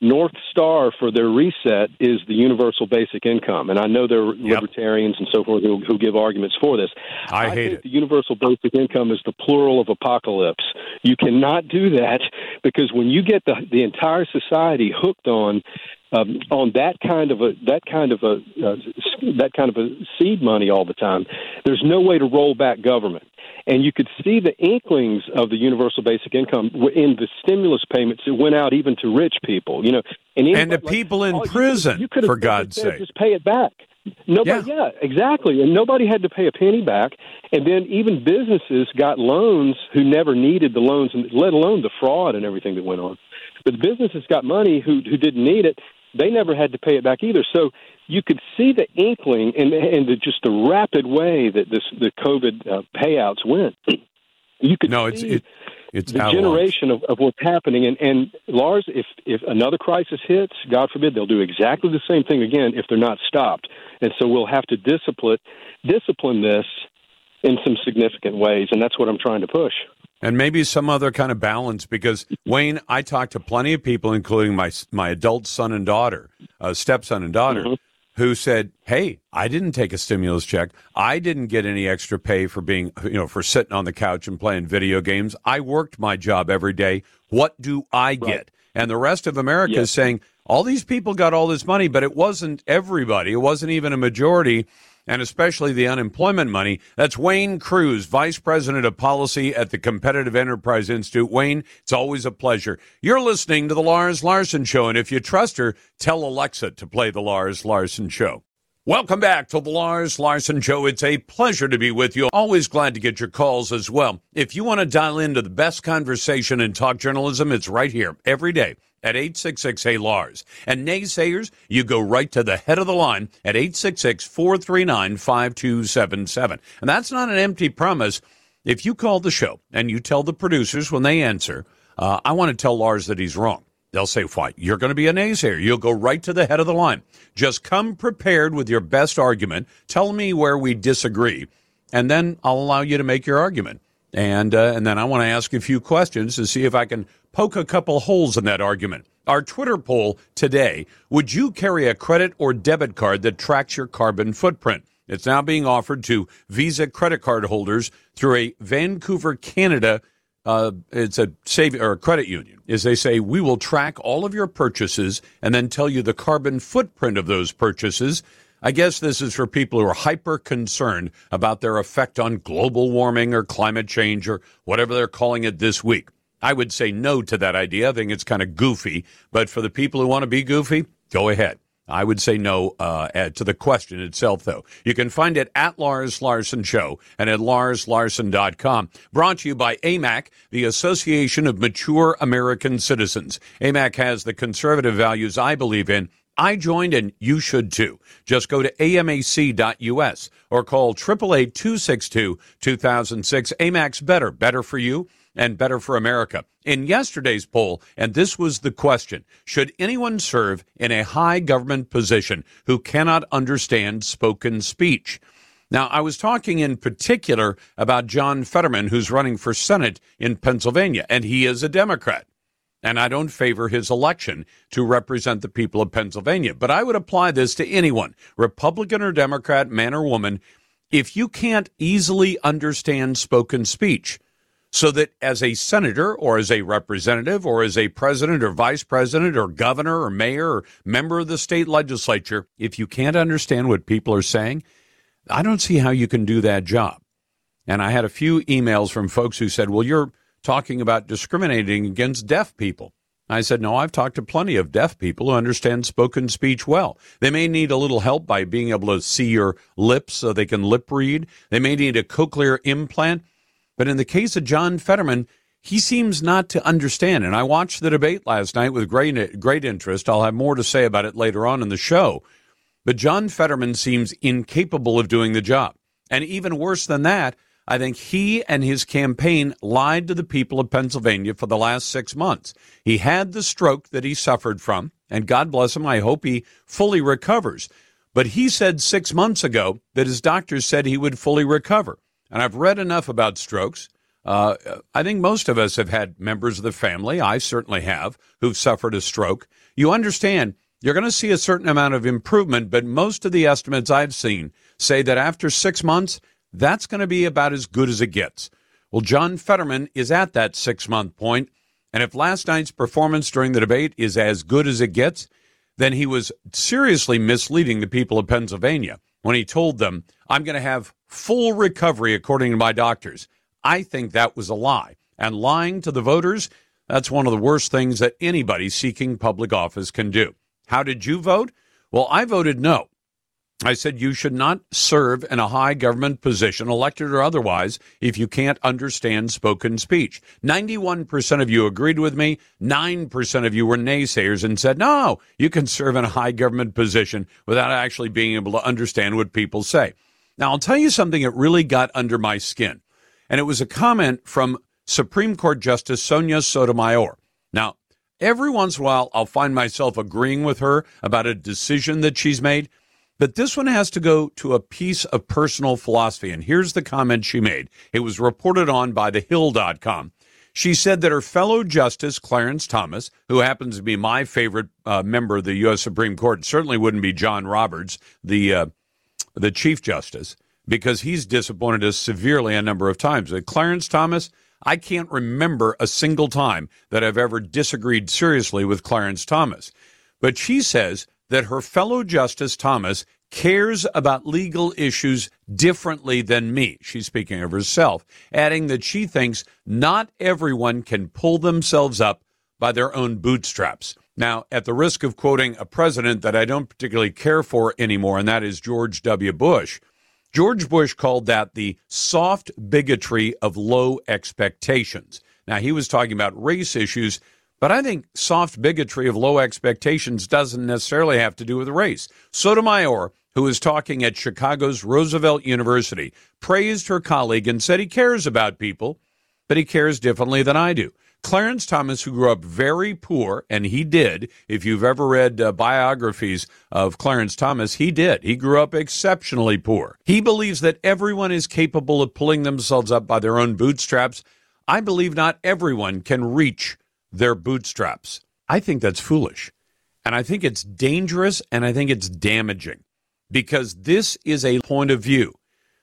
North Star for their reset is the universal basic income. And I know there are yep. libertarians and so forth who, who give arguments for this. I, I hate think it. The universal basic income is the plural of apocalypse. You cannot do that, because when you get the, the entire society hooked on um, on that kind of a that kind of a uh, that kind of a seed money all the time, there's no way to roll back government. And you could see the inklings of the universal basic income in the stimulus payments that went out even to rich people, you know. And, and the like, people in oh, prison, you could, you could have for God's sake. Just pay it back. Nobody, yeah. yeah, exactly. And nobody had to pay a penny back. And then even businesses got loans who never needed the loans, let alone the fraud and everything that went on. But the businesses got money who, who didn't need it. They never had to pay it back either. So you could see the inkling and, and the, just the rapid way that this the COVID uh, payouts went. You could no, see it's, it's the outlawed. generation of, of what's happening. And, and Lars, if, if another crisis hits, God forbid, they'll do exactly the same thing again if they're not stopped. And so we'll have to discipline discipline this in some significant ways, and that's what I'm trying to push. And maybe some other kind of balance, because, Wayne, I talked to plenty of people, including my my adult son and daughter, uh, stepson and daughter, mm-hmm. who said, hey, I didn't take a stimulus check. I didn't get any extra pay for being, you know, for sitting on the couch and playing video games. I worked my job every day. What do I get? Right. And the rest of America yes. is saying, all these people got all this money, but it wasn't everybody. It wasn't even a majority. And especially the unemployment money. That's Wayne Cruz, Vice President of Policy at the Competitive Enterprise Institute. Wayne, it's always a pleasure. You're listening to The Lars Larson Show, and if you trust her, tell Alexa to play The Lars Larson Show. Welcome back to The Lars Larson Show. It's a pleasure to be with you. Always glad to get your calls as well. If you want to dial into the best conversation in talk journalism, it's right here every day at eight six six, hey, Lars. And naysayers, you go right to the head of the line at eight six six, four three nine, five two seven seven. And that's not an empty promise. If you call the show and you tell the producers when they answer, uh, I want to tell Lars that he's wrong. They'll say, why, you're going to be a naysayer. You'll go right to the head of the line. Just come prepared with your best argument. Tell me where we disagree, and then I'll allow you to make your argument. And uh, and then I want to ask a few questions to see if I can poke a couple holes in that argument. Our Twitter poll today, would you carry a credit or debit card that tracks your carbon footprint? It's now being offered to Visa credit card holders through a Vancouver, Canada Uh, it's a save or a credit union, is they say, we will track all of your purchases and then tell you the carbon footprint of those purchases. I guess this is for people who are hyper concerned about their effect on global warming or climate change or whatever they're calling it this week. I would say no to that idea. I think it's kind of goofy. But for the people who want to be goofy, go ahead. I would say no uh, to the question itself, though. You can find it at Lars Larson Show and at lars larson dot com. Brought to you by A M A C, the Association of Mature American Citizens. A M A C has the conservative values I believe in. I joined, and you should, too. Just go to A M A C dot U S or call triple eight, two six two, two thousand six. A M A C's better, better for you and better for America. In yesterday's poll, and this was the question, should anyone serve in a high government position who cannot understand spoken speech? Now, I was talking in particular about John Fetterman, who's running for Senate in Pennsylvania, and he is a Democrat. And I don't favor his election to represent the people of Pennsylvania. But I would apply this to anyone, Republican or Democrat, man or woman, if you can't easily understand spoken speech, so that as a senator or as a representative or as a president or vice president or governor or mayor or member of the state legislature, if you can't understand what people are saying, I don't see how you can do that job. And I had a few emails from folks who said, well, you're talking about discriminating against deaf people. I said, no, I've talked to plenty of deaf people who understand spoken speech well. They may need a little help by being able to see your lips so they can lip read. They may need a cochlear implant. But in the case of John Fetterman, he seems not to understand. And I watched the debate last night with great, great interest. I'll have more to say about it later on in the show. But John Fetterman seems incapable of doing the job. And even worse than that, I think he and his campaign lied to the people of Pennsylvania for the last six months. He had the stroke that he suffered from, and God bless him, I hope he fully recovers. But he said six months ago that his doctors said he would fully recover. And I've read enough about strokes. Uh, I think most of us have had members of the family, I certainly have, who've suffered a stroke. You understand, you're going to see a certain amount of improvement, but most of the estimates I've seen say that after six months, that's going to be about as good as it gets. Well, John Fetterman is at that six-month point, and if last night's performance during the debate is as good as it gets, then he was seriously misleading the people of Pennsylvania when he told them, I'm going to have full recovery, according to my doctors. I think that was a lie. And lying to the voters, that's one of the worst things that anybody seeking public office can do. How did you vote? Well, I voted no. I said, you should not serve in a high government position, elected or otherwise, if you can't understand spoken speech. ninety-one percent of you agreed with me. nine percent of you were naysayers and said, no, you can serve in a high government position without actually being able to understand what people say. Now, I'll tell you something that really got under my skin, and it was a comment from Supreme Court Justice Sonia Sotomayor. Now, every once in a while, I'll find myself agreeing with her about a decision that she's made. But this one has to go to a piece of personal philosophy. And here's the comment she made. It was reported on by the hill dot com. She said that her fellow Justice Clarence Thomas, who happens to be my favorite uh, member of the U S Supreme Court, certainly wouldn't be John Roberts, the uh, the Chief Justice, because he's disappointed us severely a number of times. Uh, Clarence Thomas, I can't remember a single time that I've ever disagreed seriously with Clarence Thomas. But she says that her fellow Justice Thomas cares about legal issues differently than me. She's speaking of herself, adding that she thinks not everyone can pull themselves up by their own bootstraps. Now, at the risk of quoting a president that I don't particularly care for anymore, and that is George W. Bush, George Bush called that the soft bigotry of low expectations. Now, he was talking about race issues, but I think soft bigotry of low expectations doesn't necessarily have to do with race. Sotomayor, who is talking at Chicago's Roosevelt University, praised her colleague and said he cares about people, but he cares differently than I do. Clarence Thomas, who grew up very poor, and he did. If you've ever read uh, biographies of Clarence Thomas, he did. He grew up exceptionally poor. He believes that everyone is capable of pulling themselves up by their own bootstraps. I believe not everyone can reach their bootstraps. I think that's foolish. And I think it's dangerous, and I think it's damaging, because this is a point of view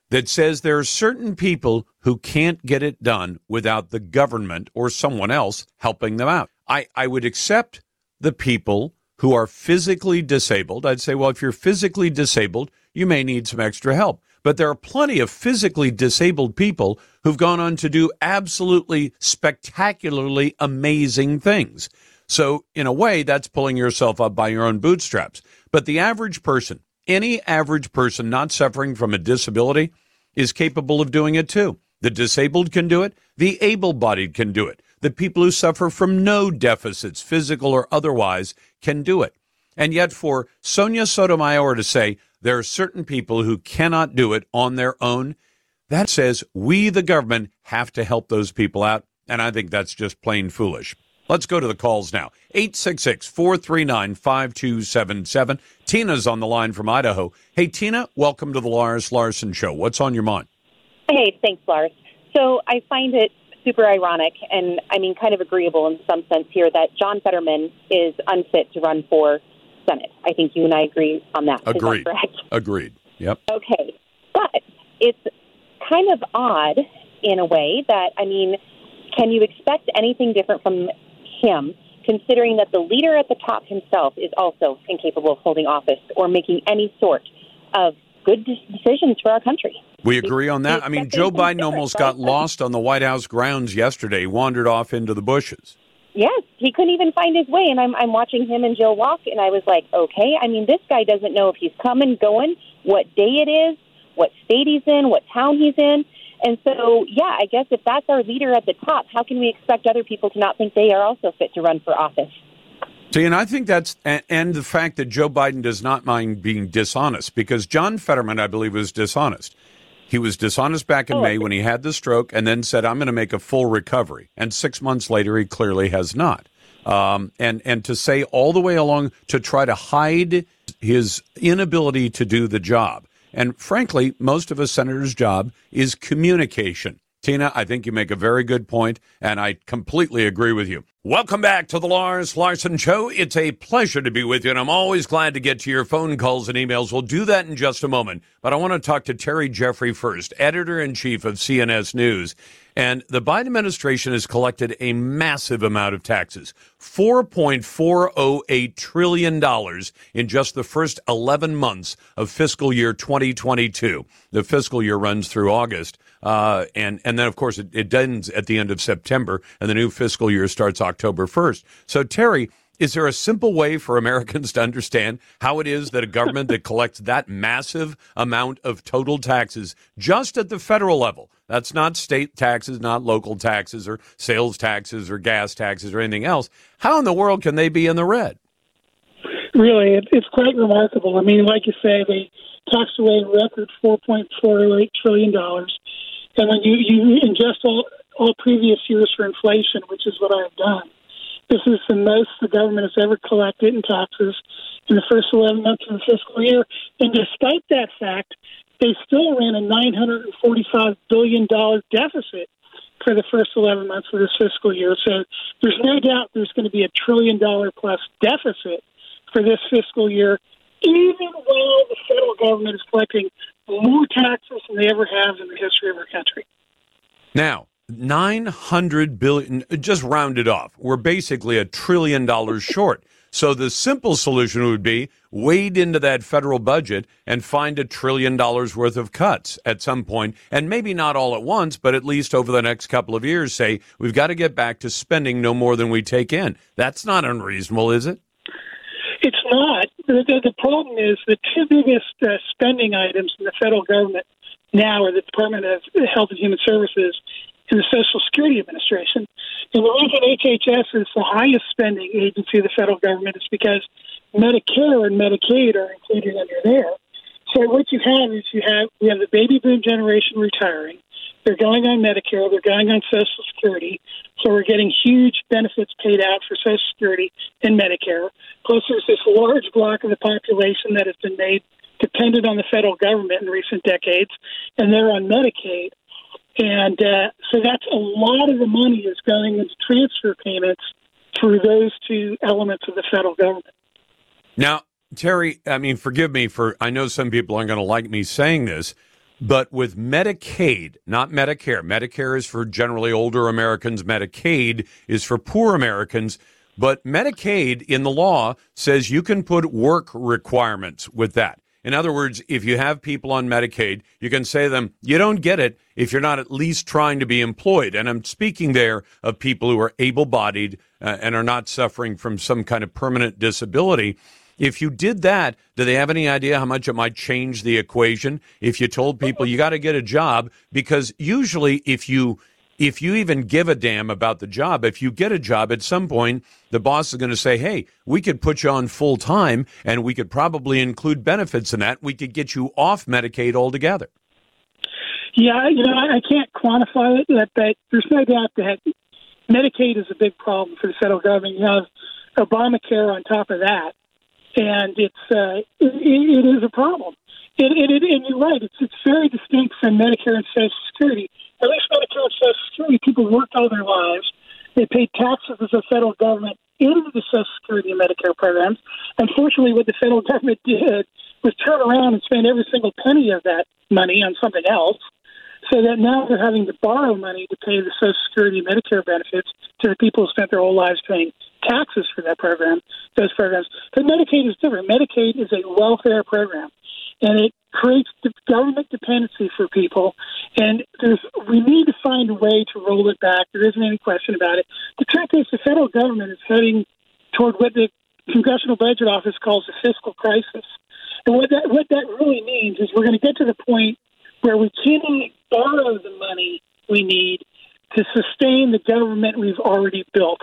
that says there are certain people who can't get it done without the government or someone else helping them out. I, I would accept the people who are physically disabled. I'd say, well, if you're physically disabled, you may need some extra help. But there are plenty of physically disabled people who've gone on to do absolutely spectacularly amazing things. So in a way, that's pulling yourself up by your own bootstraps. But the average person, any average person not suffering from a disability, is capable of doing it too. The disabled can do it. The able-bodied can do it. The people who suffer from no deficits, physical or otherwise, can do it. And yet for Sonia Sotomayor to say, there are certain people who cannot do it on their own, that says we, the government, have to help those people out. And I think that's just plain foolish. Let's go to the calls now. eight six six, four three nine, five two seven seven. Tina's on the line from Idaho. Hey, Tina, welcome to the Lars Larson Show. What's on your mind? Hey, thanks, Lars. So I find it super ironic and, I mean, kind of agreeable in some sense here that John Fetterman is unfit to run for Senate. I think you and I agree on that. Agreed. That Agreed. Yep. Okay. But it's kind of odd in a way that, I mean, can you expect anything different from him, considering that the leader at the top himself is also incapable of holding office or making any sort of good decisions for our country? We agree on that. I mean, Joe Biden almost got lost on the White House grounds yesterday, wandered off into the bushes. Yes, he couldn't even find his way, and I'm I'm watching him and Jill walk, and I was like, okay, I mean, this guy doesn't know if he's coming, going, what day it is, what state he's in, what town he's in. And so, yeah, I guess if that's our leader at the top, how can we expect other people to not think they are also fit to run for office? See, and I think that's, and the fact that Joe Biden does not mind being dishonest, because John Fetterman, I believe, was dishonest. He was dishonest back in May when he had the stroke and then said, I'm going to make a full recovery. And six months later, he clearly has not. Um, and, and to say all the way along to try to hide his inability to do the job. And frankly, most of a senator's job is communication. Tina, I think you make a very good point, and I completely agree with you. Welcome back to the Lars Larson Show. It's a pleasure to be with you, and I'm always glad to get to your phone calls and emails. We'll do that in just a moment, but I want to talk to Terry Jeffrey first, editor-in-chief of C N S News. And the Biden administration has collected a massive amount of taxes, four point four oh eight trillion dollars in just the first eleven months of fiscal year twenty twenty-two. The fiscal year runs through August, uh, and, and then, of course, it, it ends at the end of September, and the new fiscal year starts October first. So, Terry, Is there a simple way for Americans to understand how it is that a government that collects that massive amount of total taxes just at the federal level, that's not state taxes, not local taxes or sales taxes or gas taxes or anything else, how in the world can they be in the red? Really, it, it's quite remarkable. I mean, like you say, they taxed away a record four point four eight trillion dollars. And when you, you ingest all, all previous years for inflation, which is what I've done, this is the most the government has ever collected in taxes in the first eleven months of the fiscal year. And despite that fact, they still ran a nine hundred forty-five billion dollars deficit for the first eleven months of this fiscal year. So there's no doubt there's going to be a trillion-dollar-plus deficit for this fiscal year, even while the federal government is collecting more taxes than they ever have in the history of our country. Now, nine hundred billion dollars, just rounded off, we're basically a trillion dollars short. So the simple solution would be wade into that federal budget and find a trillion dollars worth of cuts at some point, and maybe not all at once, but at least over the next couple of years, say, we've got to get back to spending no more than we take in. That's not unreasonable, is it? It's not. The, the, the problem is the two biggest uh, spending items in the federal government now are the Department of Health and Human Services and the Social Security Administration. And the reason H H S is the highest spending agency of the federal government is because Medicare and Medicaid are included under there. So what you have is you have we have the baby boom generation retiring. They're going on Medicare. They're going on Social Security. So we're getting huge benefits paid out for Social Security and Medicare. Plus, there's this large block of the population that has been made dependent on the federal government in recent decades, and they're on Medicaid. And uh, so that's a lot of the money is going into transfer payments through those two elements of the federal government. Now, Terry, I mean, forgive me for, I know some people aren't going to like me saying this, but with Medicaid, not Medicare, Medicare is for generally older Americans, Medicaid is for poor Americans, but Medicaid in the law says you can put work requirements with that. In other words, if you have people on Medicaid, you can say to them, you don't get it if you're not at least trying to be employed. And I'm speaking there of people who are able-bodied uh, and are not suffering from some kind of permanent disability. If you did that, do they have any idea how much it might change the equation? If you told people you got to get a job, because usually if you if you even give a damn about the job, if you get a job at some point, the boss is going to say, hey, we could put you on full time and we could probably include benefits in that. We could get you off Medicaid altogether. Yeah, you know, I can't quantify it, but there's no doubt that Medicaid is a big problem for the federal government. You have Obamacare on top of that. And it's uh, it, it is a problem. And, and, and you're right, it's, it's very distinct from Medicare and Social Security. At least Medicare and Social Security, people worked all their lives. They paid taxes as a federal government into the Social Security and Medicare programs. Unfortunately, what the federal government did was turn around and spend every single penny of that money on something else, so that now they're having to borrow money to pay the Social Security and Medicare benefits to the people who spent their whole lives paying taxes for that program, those programs. But Medicaid is different. Medicaid is a welfare program, and it creates government dependency for people, and there's, we need to find a way to roll it back. There isn't any question about it. The truth is the federal government is heading toward what the Congressional Budget Office calls the fiscal crisis. And what that, what that really means is we're going to get to the point where we can't borrow the money we need to sustain the government we've already built,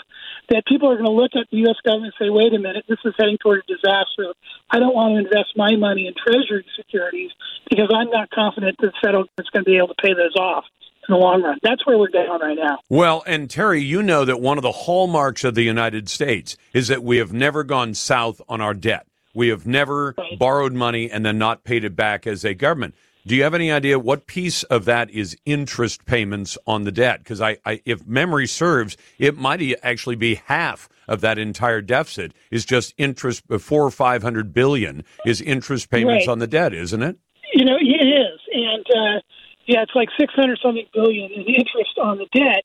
that people are going to look at the U S government and say, wait a minute, this is heading toward a disaster. I don't want to invest my money in Treasury securities because I'm not confident that the federal government's going to be able to pay those off in the long run. That's where we're down right now. Well, and Terry, you know that one of the hallmarks of the United States is that we have never gone south on our debt. We have never right. borrowed money and then not paid it back as a government. Do you have any idea what piece of that is interest payments on the debt? Because I, I, if memory serves, it might actually be half of that entire deficit is just interest. Four or five hundred billion is interest payments right. on the debt, isn't it? You know, it is, and uh, yeah, it's like six hundred something billion in interest on the debt.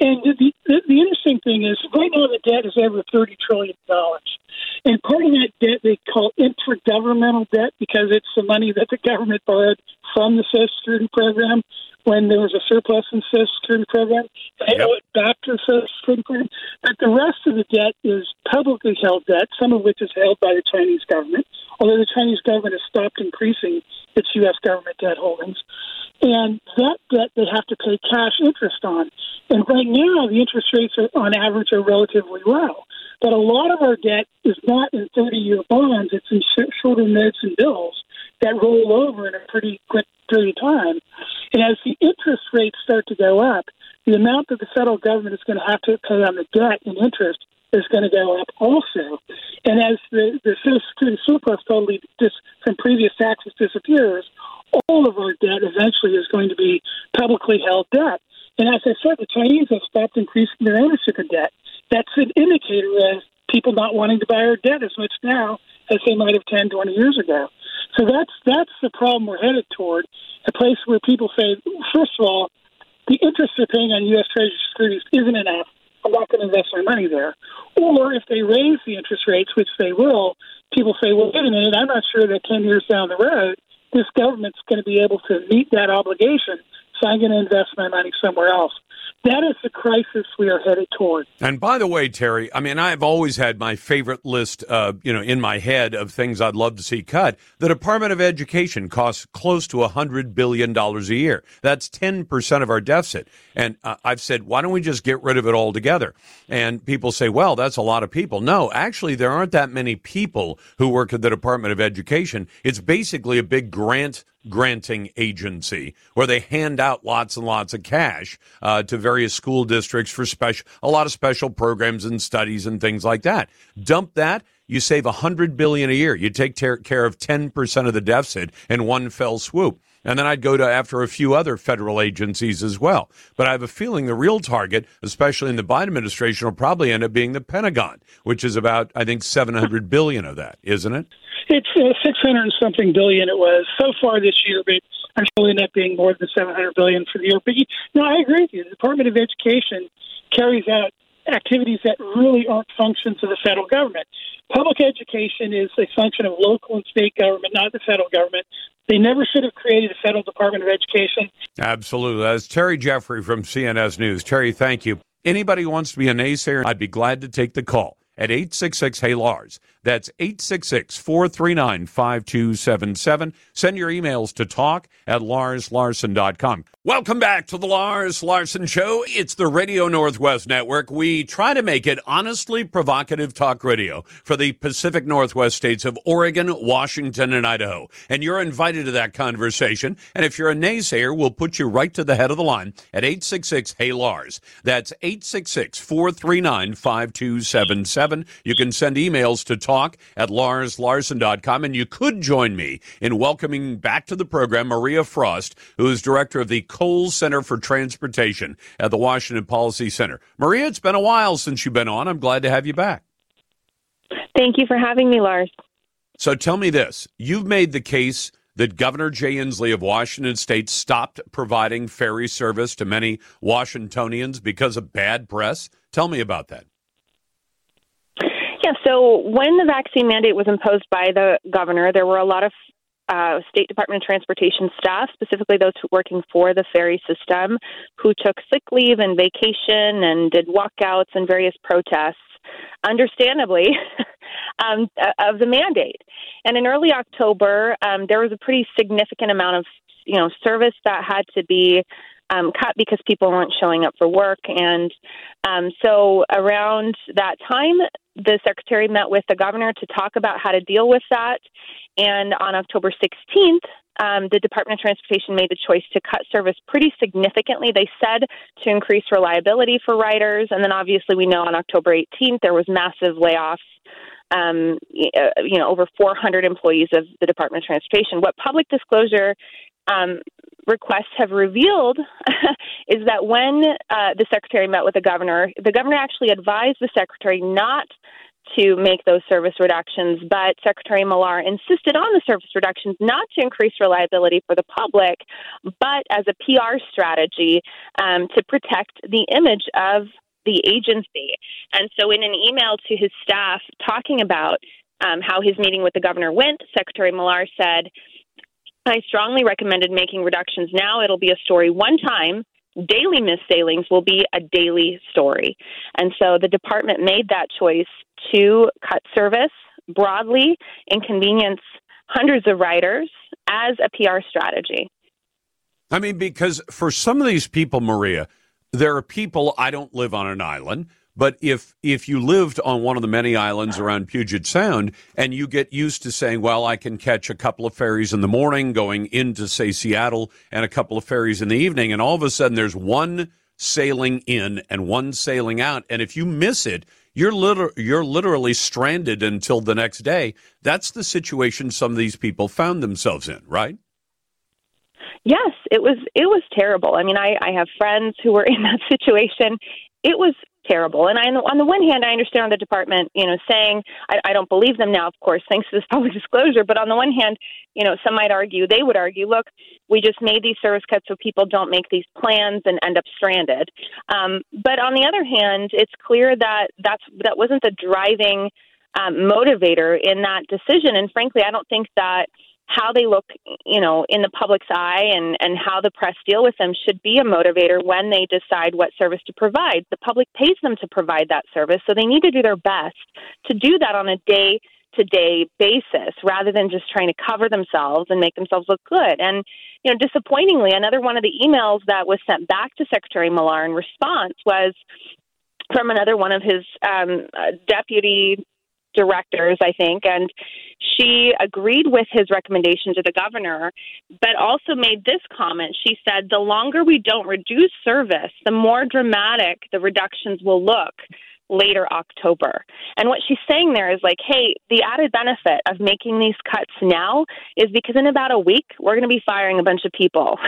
And the, the the interesting thing is, right now the debt is over thirty trillion dollars, and part of that debt they call intergovernmental debt because it's the money that the government borrowed from the Social Security program when there was a surplus in Social Security program, yep. I owe it back to the Social Security program. But the rest of the debt is publicly held debt, some of which is held by the Chinese government, although the Chinese government has stopped increasing its U S government debt holdings. And that debt they have to pay cash interest on. And right now, the interest rates are, on average are relatively low. But a lot of our debt is not in thirty-year bonds. It's in shorter notes and bills that roll over in a pretty quick period of time. And as the interest rates start to go up, the amount that the federal government is going to have to pay on the debt in interest is going to go up also. And as the, the Social Security surplus totally dis, from previous taxes disappears, all of our debt eventually is going to be publicly held debt. And as I said, the Chinese have stopped increasing their ownership of debt. That's an indicator of people not wanting to buy our debt as much now as they might have ten, twenty years ago. So that's that's the problem we're headed toward, a place where people say, first of all, the interest they're paying on U S. Treasury securities isn't enough. I'm not going to invest my money there. Or if they raise the interest rates, which they will, people say, well, wait a minute, I'm not sure that ten years down the road, this government's going to be able to meet that obligation, so I'm going to invest my money somewhere else. That is the crisis we are headed toward. And by the way, Terry, I mean, I've always had my favorite list, uh, you know, in my head of things I'd love to see cut. The Department of Education costs close to one hundred billion dollars a year. That's ten percent of our deficit. And uh, I've said, why don't we just get rid of it altogether? And people say, well, that's a lot of people. No, actually, there aren't that many people who work at the Department of Education. It's basically a big grant granting agency where they hand out lots and lots of cash uh, to various school districts for special, a lot of special programs and studies and things like that. Dump that, you save one hundred billion dollars a year. You take ter- care of ten percent of the deficit in one fell swoop. And then I'd go to after a few other federal agencies as well. But I have a feeling the real target, especially in the Biden administration, will probably end up being the Pentagon, which is about, I think, seven hundred billion dollars of that, isn't it? It's uh, six hundred and something billion it was so far this year, but I'm sure it'll end up being more than seven hundred billion for the year. But you, no, I agree with you. The Department of Education carries out activities that really aren't functions of the federal government. Public education is a function of local and state government, not the federal government. They never should have created a federal Department of Education. Absolutely. That's Terry Jeffrey from C N S News. Terry, thank you. Anybody who wants to be a naysayer, I'd be glad to take the call at eight six six, H E Y, L A R S. That's eight six six, four three nine, five two seven seven. Send your emails to talk at lars larson dot com. Welcome back to the Lars Larson Show. It's the Radio Northwest Network. We try to make it honestly provocative talk radio for the Pacific Northwest states of Oregon, Washington, and Idaho. And you're invited to that conversation. And if you're a naysayer, we'll put you right to the head of the line at eight six six, H E Y, L A R S. That's eight six six, four three nine, five two seven seven. You can send emails to talk at lars larson dot com, and you could join me in welcoming back to the program Maria Frost, who is director of the Cole Center for Transportation at the Washington Policy Center. Maria, it's been a while since you've been on. I'm glad to have you back. Thank you for having me, Lars. So tell me this. You've made the case that Governor Jay Inslee of Washington State stopped providing ferry service to many Washingtonians because of bad press. Tell me about that. Yeah, so when the vaccine mandate was imposed by the governor, there were a lot of uh, State Department of Transportation staff, specifically those working for the ferry system, who took sick leave and vacation and did walkouts and various protests, understandably, um, of the mandate. And in early October, um, there was a pretty significant amount of, you know, service that had to be Um, cut because people weren't showing up for work. And um, so around that time, the secretary met with the governor to talk about how to deal with that. And on October sixteenth, um, the Department of Transportation made the choice to cut service pretty significantly. They said to increase reliability for riders. And then obviously we know on October eighteenth, there was massive layoffs. Um, you know, over four hundred employees of the Department of Transportation. What public disclosure um, requests have revealed is that when uh, the secretary met with the governor, the governor actually advised the secretary not to make those service reductions, but Secretary Millar insisted on the service reductions not to increase reliability for the public, but as a P R strategy um, to protect the image of the agency. And so in an email to his staff talking about um, how his meeting with the governor went, Secretary Millar said, I strongly recommended making reductions now. It'll be a story one time. Daily missed sailings will be a daily story. And so the department made that choice to cut service broadly, inconvenience hundreds of riders as a P R strategy. I mean, because for some of these people, Maria, there are people, I don't live on an island, but if if you lived on one of the many islands around Puget Sound and you get used to saying, well, I can catch a couple of ferries in the morning going into, say, Seattle and a couple of ferries in the evening, and all of a sudden there's one sailing in and one sailing out. And if you miss it, you're, liter- you're literally stranded until the next day. That's the situation some of these people found themselves in, right? Yes, it was it was terrible. I mean, I, I have friends who were in that situation. It was terrible. And I, on the one hand, I understand the department, you know, saying, I, I don't believe them now, of course, thanks to this public disclosure. But on the one hand, you know, some might argue, they would argue, look, we just made these service cuts so people don't make these plans and end up stranded. Um, but on the other hand, it's clear that that's, that wasn't the driving um, motivator in that decision. And frankly, I don't think that how they look, you know, in the public's eye and, and how the press deal with them should be a motivator when they decide what service to provide. The public pays them to provide that service, so they need to do their best to do that on a day-to-day basis rather than just trying to cover themselves and make themselves look good. And, you know, disappointingly, another one of the emails that was sent back to Secretary Millar in response was from another one of his um, deputy directors, I think, and she agreed with his recommendation to the governor, but also made this comment. She said, the longer we don't reduce service, the more dramatic the reductions will look later October. And what she's saying there is like, hey, the added benefit of making these cuts now is because in about a week, we're going to be firing a bunch of people.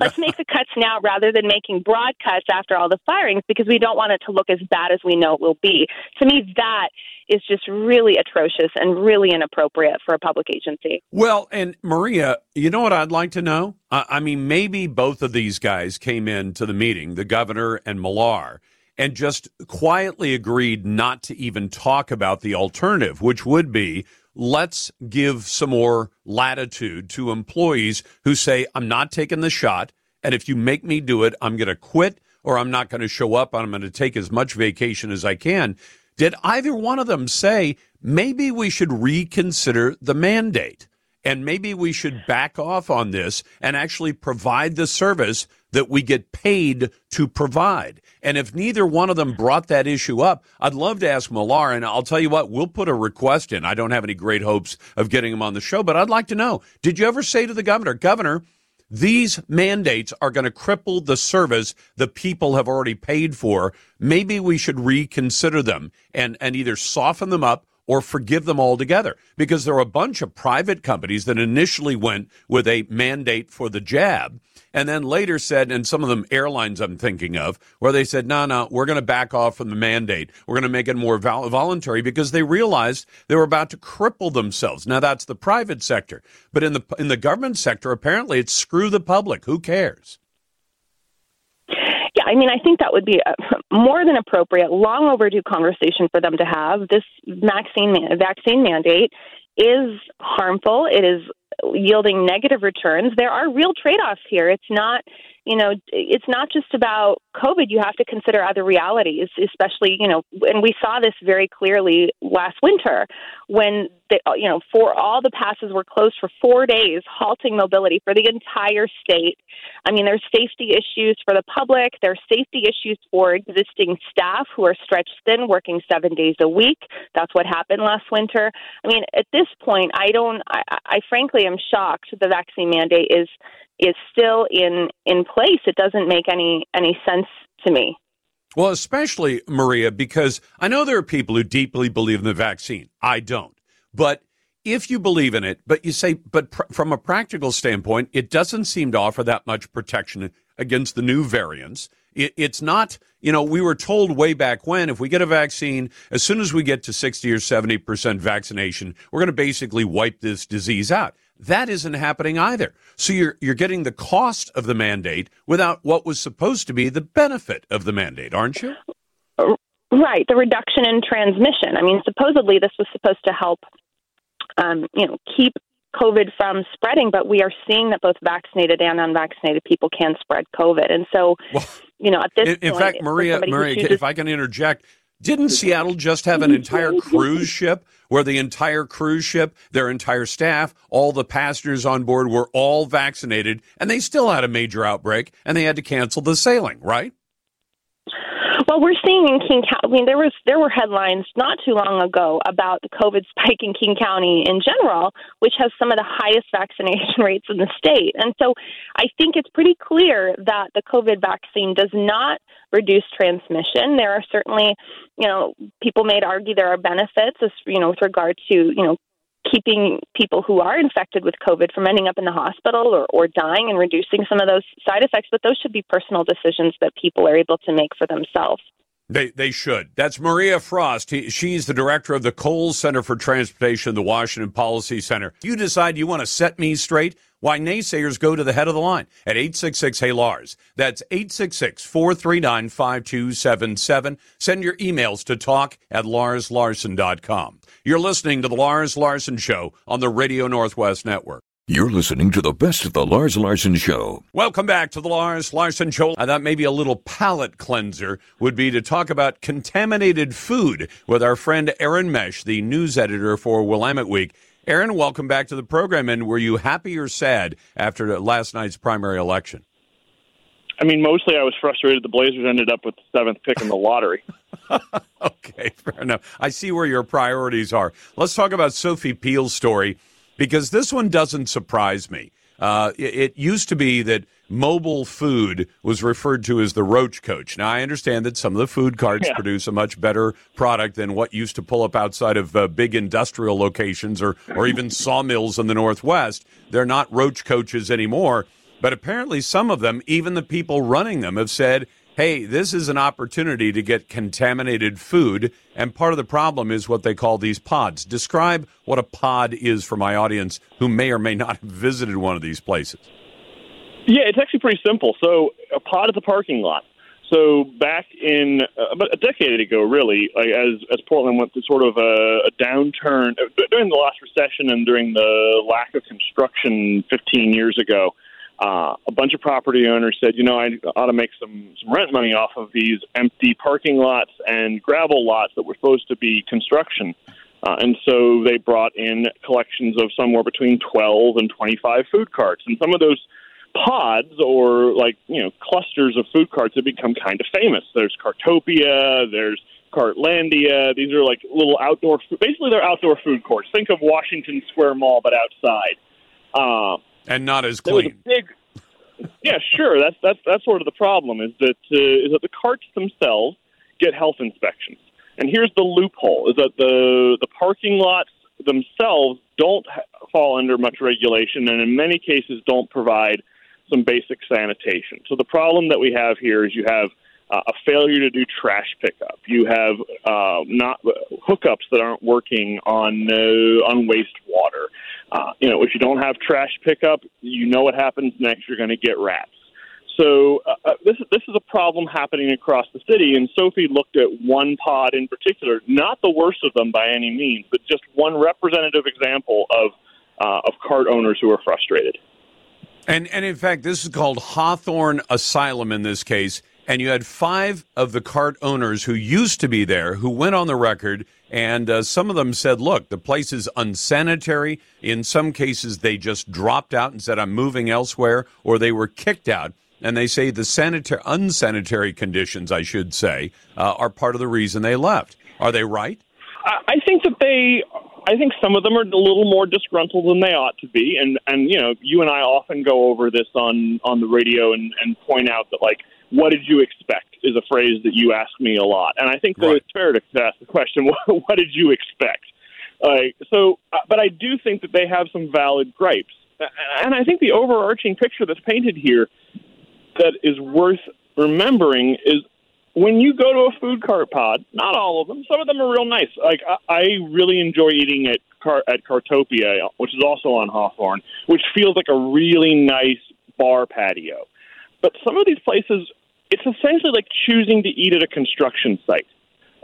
Let's make the cuts now rather than making broad cuts after all the firings, because we don't want it to look as bad as we know it will be. To me, that is just really atrocious and really inappropriate for a public agency. Well, and Maria, you know what I'd like to know? Uh, I mean, maybe both of these guys came into the meeting, the governor and Millar, and just quietly agreed not to even talk about the alternative, which would be, let's give some more latitude to employees who say, I'm not taking the shot, and if you make me do it, I'm going to quit, or I'm not going to show up, and I'm going to take as much vacation as I can. Did either one of them say, maybe we should reconsider the mandate, and maybe we should back off on this and actually provide the service that we get paid to provide? And if neither one of them brought that issue up, I'd love to ask Millar, and I'll tell you what, we'll put a request in. I don't have any great hopes of getting him on the show, but I'd like to know, did you ever say to the governor, Governor, these mandates are going to cripple the service the people have already paid for. Maybe we should reconsider them and, and either soften them up or forgive them altogether, because there were a bunch of private companies that initially went with a mandate for the jab and then later said, and some of them airlines I'm thinking of, where they said, no, no, we're going to back off from the mandate. We're going to make it more vol- voluntary because they realized they were about to cripple themselves. Now, that's the private sector. But in the in the government sector, apparently it's screw the public. Who cares? Yeah, I mean, I think that would be a more than appropriate, long overdue conversation for them to have. This vaccine vaccine mandate is harmful. It is yielding negative returns. There are real trade-offs here. It's not, you know, it's not just about COVID. You have to consider other realities, especially, you know, and we saw this very clearly last winter when, they, you know, for all the passes were closed for four days, halting mobility for the entire state. I mean, there's safety issues for the public. There's safety issues for existing staff who are stretched thin, working seven days a week. That's what happened last winter. I mean, at this point, I don't, I, I frankly am shocked the vaccine mandate is is still in, in place. It doesn't make any, any sense to me. Well, especially, Maria, because I know there are people who deeply believe in the vaccine. I don't. But if you believe in it, but you say, but pr- from a practical standpoint, it doesn't seem to offer that much protection against the new variants. It, it's not, you know, we were told way back when, if we get a vaccine, as soon as we get to sixty or seventy percent vaccination, we're going to basically wipe this disease out. That isn't happening either. So you're you're getting the cost of the mandate without what was supposed to be the benefit of the mandate, aren't you? Right. The reduction in transmission. I mean, supposedly this was supposed to help, um, you know, keep COVID from spreading, but we are seeing that both vaccinated and unvaccinated people can spread COVID. And so, well, you know, at this in, point... In fact, Maria, Maria chooses- if I can interject, didn't Seattle just have an entire cruise ship where the entire cruise ship, their entire staff, all the passengers on board were all vaccinated, and they still had a major outbreak, and they had to cancel the sailing, right? Well, we're seeing in King County, I mean, there was there were headlines not too long ago about the COVID spike in King County in general, which has some of the highest vaccination rates in the state. And so I think it's pretty clear that the COVID vaccine does not reduce transmission. There are certainly, you know, people may argue there are benefits, you know, with regard to, you know, keeping people who are infected with COVID from ending up in the hospital or, or dying and reducing some of those side effects. But those should be personal decisions that people are able to make for themselves. They they should. That's Maria Frost. He, she's the director of the Cole Center for Transportation, the Washington Policy Center. You decide you want to set me straight? Why, naysayers go to the head of the line at eight six six, hey, Lars. That's eight six six, four three nine, five two seven seven. Send your emails to talk at lars larson dot com. You're listening to The Lars Larson Show on the Radio Northwest Network. You're listening to the best of The Lars Larson Show. Welcome back to The Lars Larson Show. I thought maybe a little palate cleanser would be to talk about contaminated food with our friend Aaron Mesh, the news editor for Willamette Week. Aaron, welcome back to the program. And were you happy or sad after last night's primary election? I mean, mostly I was frustrated the Blazers ended up with the seventh pick in the lottery. Okay, fair enough. I see where your priorities are. Let's talk about Sophie Peel's story, because this one doesn't surprise me. Uh, it, it used to be that mobile food was referred to as the roach coach. Now, I understand that some of the food carts yeah. produce a much better product than what used to pull up outside of uh, big industrial locations or, or even sawmills in the Northwest. They're not roach coaches anymore. But apparently some of them, even the people running them, have said, hey, this is an opportunity to get contaminated food, and part of the problem is what they call these pods. Describe what a pod is for my audience who may or may not have visited one of these places. Yeah, it's actually pretty simple. So a pod is a parking lot. So back in uh, about a decade ago, really, like as as Portland went through sort of a, a downturn, during the last recession and during the lack of construction fifteen years ago, Uh, a bunch of property owners said, you know, I ought to make some, some rent money off of these empty parking lots and gravel lots that were supposed to be construction. Uh, and so they brought in collections of somewhere between twelve and twenty-five food carts. And some of those pods or, like, you know, clusters of food carts have become kind of famous. There's Cartopia, there's Cartlandia. These are like little outdoor, basically they're outdoor food courts. Think of Washington Square Mall, but outside. Uh And not as clean. There was a big, yeah, sure. That's that's that's sort of the problem is that uh, is that the carts themselves get health inspections. And here's the loophole: is that the the parking lots themselves don't ha- fall under much regulation, and in many cases don't provide some basic sanitation. So the problem that we have here is you have uh, a failure to do trash pickup. You have uh, not hookups that aren't working on uh, on wastewater. Uh, you know, if you don't have trash pickup, you know what happens next. You're going to get rats. So uh, this this is a problem happening across the city. And Sophie looked at one pod in particular, not the worst of them by any means, but just one representative example of uh, of cart owners who are frustrated. And and in fact, this is called Hawthorne Asylum in this case. And you had five of the cart owners who used to be there who went on the record, and uh, some of them said, look, the place is unsanitary. In some cases, they just dropped out and said, I'm moving elsewhere, or they were kicked out. And they say the sanitary, unsanitary conditions, I should say, uh, are part of the reason they left. Are they right? I think that they... I think some of them are a little more disgruntled than they ought to be. And, and you know, you and I often go over this on, on the radio and, and point out that, like, what did you expect is a phrase that you ask me a lot. And I think that right. It's fair to ask the question, what, what did you expect? Uh, so, but I do think that they have some valid gripes. And I think the overarching picture that's painted here that is worth remembering is, when you go to a food cart pod, not all of them, some of them are real nice. Like, I, I really enjoy eating at Car- at Cartopia, which is also on Hawthorne, which feels like a really nice bar patio. But some of these places, it's essentially like choosing to eat at a construction site.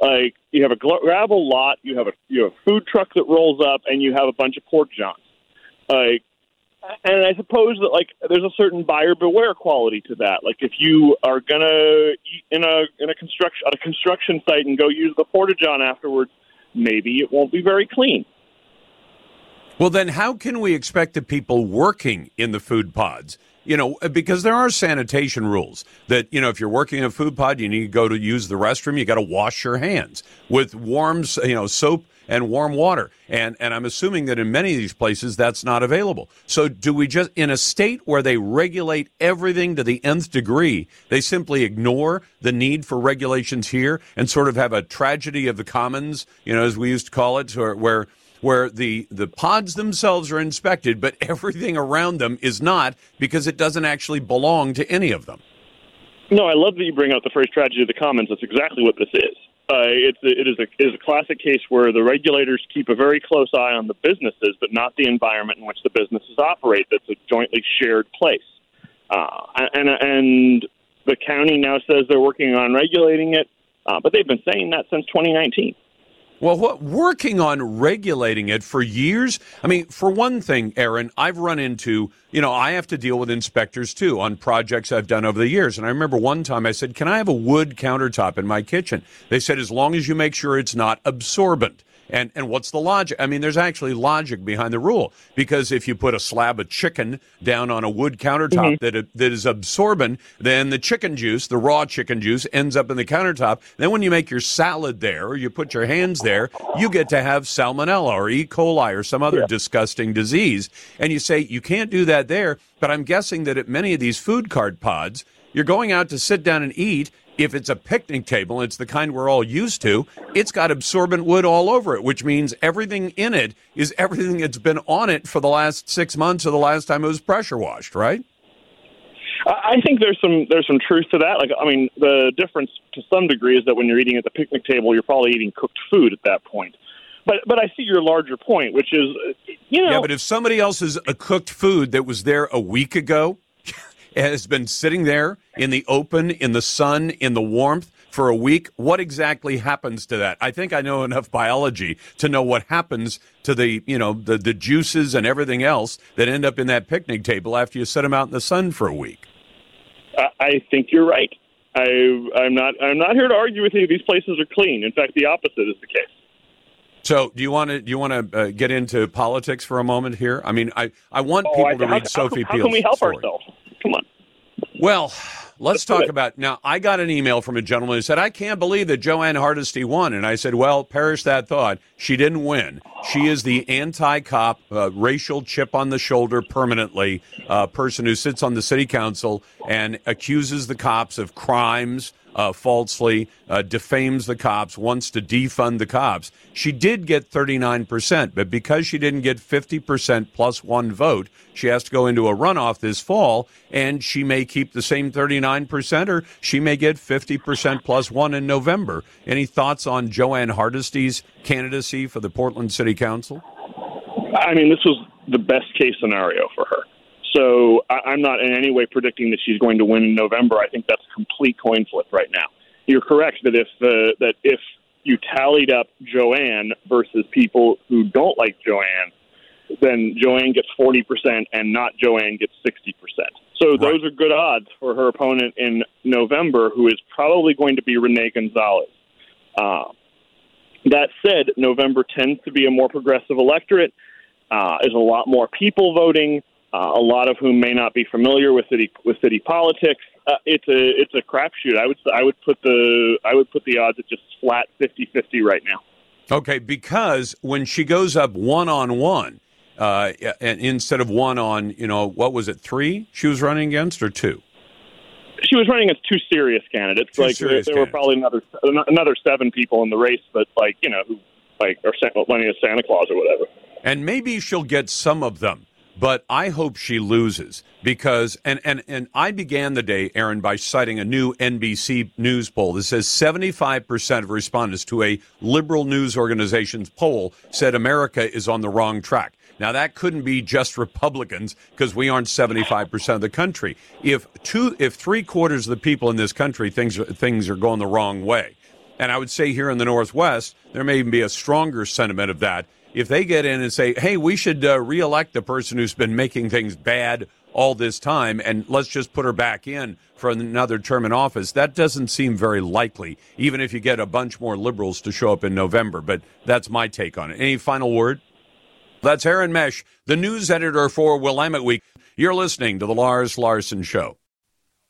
Like, you have a gravel lot, you have a you have a food truck that rolls up, and you have a bunch of pork johns. Like, and I suppose that, like, there's a certain buyer beware quality to that. Like, if you are gonna eat in a in a construction at a construction site and go use the porta-john afterwards, maybe it won't be very clean. Well, then how can we expect the people working in the food pods, you know, because there are sanitation rules that, you know, if you're working in a food pod, you need to go to use the restroom. You got to wash your hands with warm, you know, soap and warm water. And and I'm assuming that in many of these places that's not available. So do we just, in a state where they regulate everything to the nth degree, they simply ignore the need for regulations here and sort of have a tragedy of the commons, you know, as we used to call it, or where where the, the pods themselves are inspected, but everything around them is not because it doesn't actually belong to any of them? No, I love that you bring up the first tragedy of the commons. That's exactly what this is. Uh, it's, it, is a, it is a classic case where the regulators keep a very close eye on the businesses, but not the environment in which the businesses operate. That's a jointly shared place. Uh, and, and the county now says they're working on regulating it, uh, but they've been saying that since twenty nineteen. Well, what, working on regulating it for years? I mean, for one thing, Aaron, I've run into, you know, I have to deal with inspectors, too, on projects I've done over the years. And I remember one time I said, can I have a wood countertop in my kitchen? They said, as long as you make sure it's not absorbent. And and what's the logic? I mean, there's actually logic behind the rule, because if you put a slab of chicken down on a wood countertop mm-hmm. that that is absorbent, then the chicken juice, the raw chicken juice, ends up in the countertop. Then when you make your salad there or you put your hands there, you get to have salmonella or E. coli or some other yeah. disgusting disease. And you say, you can't do that there. But I'm guessing that at many of these food cart pods, you're going out to sit down and eat. If it's a picnic table, it's the kind we're all used to, it's got absorbent wood all over it, which means everything in it is everything that's been on it for the last six months or the last time it was pressure washed, right? I think there's some there's some truth to that. Like, I mean, the difference to some degree is that when you're eating at the picnic table, you're probably eating cooked food at that point. But but I see your larger point, which is, you know... Yeah, but if somebody else's cooked food that was there a week ago... has been sitting there in the open, in the sun, in the warmth for a week. What exactly happens to that? I think I know enough biology to know what happens to the, you know, the, the juices and everything else that end up in that picnic table after you set them out in the sun for a week. I think you're right. I, I'm not, I'm not here to argue with you. These places are clean. In fact, the opposite is the case. So do you want to do you want to uh, get into politics for a moment here? I mean, I, I want oh, people I, to how, read how, Sophie Peel's story. How can we help story. ourselves? Come on. Well, let's talk about now. I got an email from a gentleman who said, I can't believe that Joanne Hardesty won. And I said, well, perish that thought. She didn't win. She is the anti-cop, uh, racial chip on the shoulder permanently uh, person who sits on the city council and accuses the cops of crimes uh, falsely, uh, defames the cops, wants to defund the cops. She did get thirty-nine percent, but because she didn't get fifty percent plus one vote, she has to go into a runoff this fall, and she may keep the same thirty-nine percent, or she may get fifty percent plus one in November. Any thoughts on Joanne Hardesty's candidacy for the Portland City Council? I mean, this was the best case scenario for her. So I'm not in any way predicting that she's going to win in November. I think that's a complete coin flip right now. You're correct that if uh, that if you tallied up Joanne versus people who don't like Joanne, then Joanne gets forty percent and not Joanne gets sixty percent. So right. Those are good odds for her opponent in November, who is probably going to be Renee Gonzalez. Uh, that said, November tends to be a more progressive electorate. Uh, there's a lot more people voting. Uh, a lot of whom may not be familiar with city with city politics. Uh, it's a it's a crapshoot. I would I would put the I would put the odds at just flat fifty-fifty right now. Okay, because when she goes up one on one, uh, and instead of one on, you know, what was it, three? She was running against, or two? She was running against two serious candidates. Two like serious there, there candidates. Were probably another another seven people in the race, but like you know, who like are running as Santa Claus or whatever. And maybe she'll get some of them. But I hope she loses because, and, and, and I began the day, Aaron, by citing a new N B C News poll that says seventy-five percent of respondents to a liberal news organization's poll said America is on the wrong track. Now, that couldn't be just Republicans because we aren't seventy-five percent of the country. If two, if three quarters of the people in this country, things are, things are going the wrong way. And I would say here in the Northwest, there may even be a stronger sentiment of that. if they get in and say, hey, we should uh, reelect the person who's been making things bad all this time, and let's just put her back in for another term in office, that doesn't seem very likely, even if you get a bunch more liberals to show up in November. But that's my take on it. Any final word? That's Aaron Mesh, the news editor for Willamette Week. You're listening to The Lars Larson Show.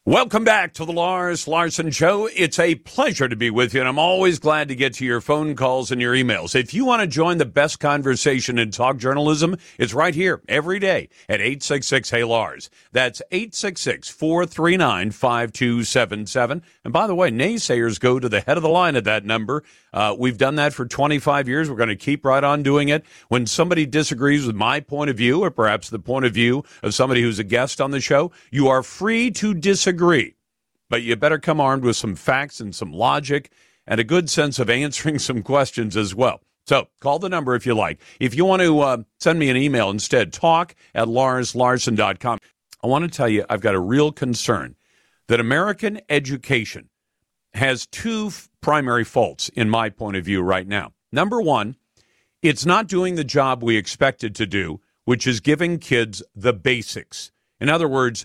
Welcome back to The Lars Larson Show. It's a pleasure to be with you, and I'm always glad to get to your phone calls and your emails. If you want to join the best conversation in talk journalism, it's right here every day at eight six six hey Lars. That's eight six six, four three nine, five two seven seven. And by the way, naysayers go to the head of the line at that number. Uh, we've done that for twenty-five years. We're going to keep right on doing it. When somebody disagrees with my point of view, or perhaps the point of view of somebody who's a guest on the show, you are free to disagree. Agree, but you better come armed with some facts and some logic and a good sense of answering some questions as well. So call the number if you like. If you want to uh, send me an email instead, talk at lars larson dot com. I want to tell you, I've got a real concern that American education has two f- primary faults in my point of view right now. Number one, it's not doing the job we expect it to do, which is giving kids the basics. In other words,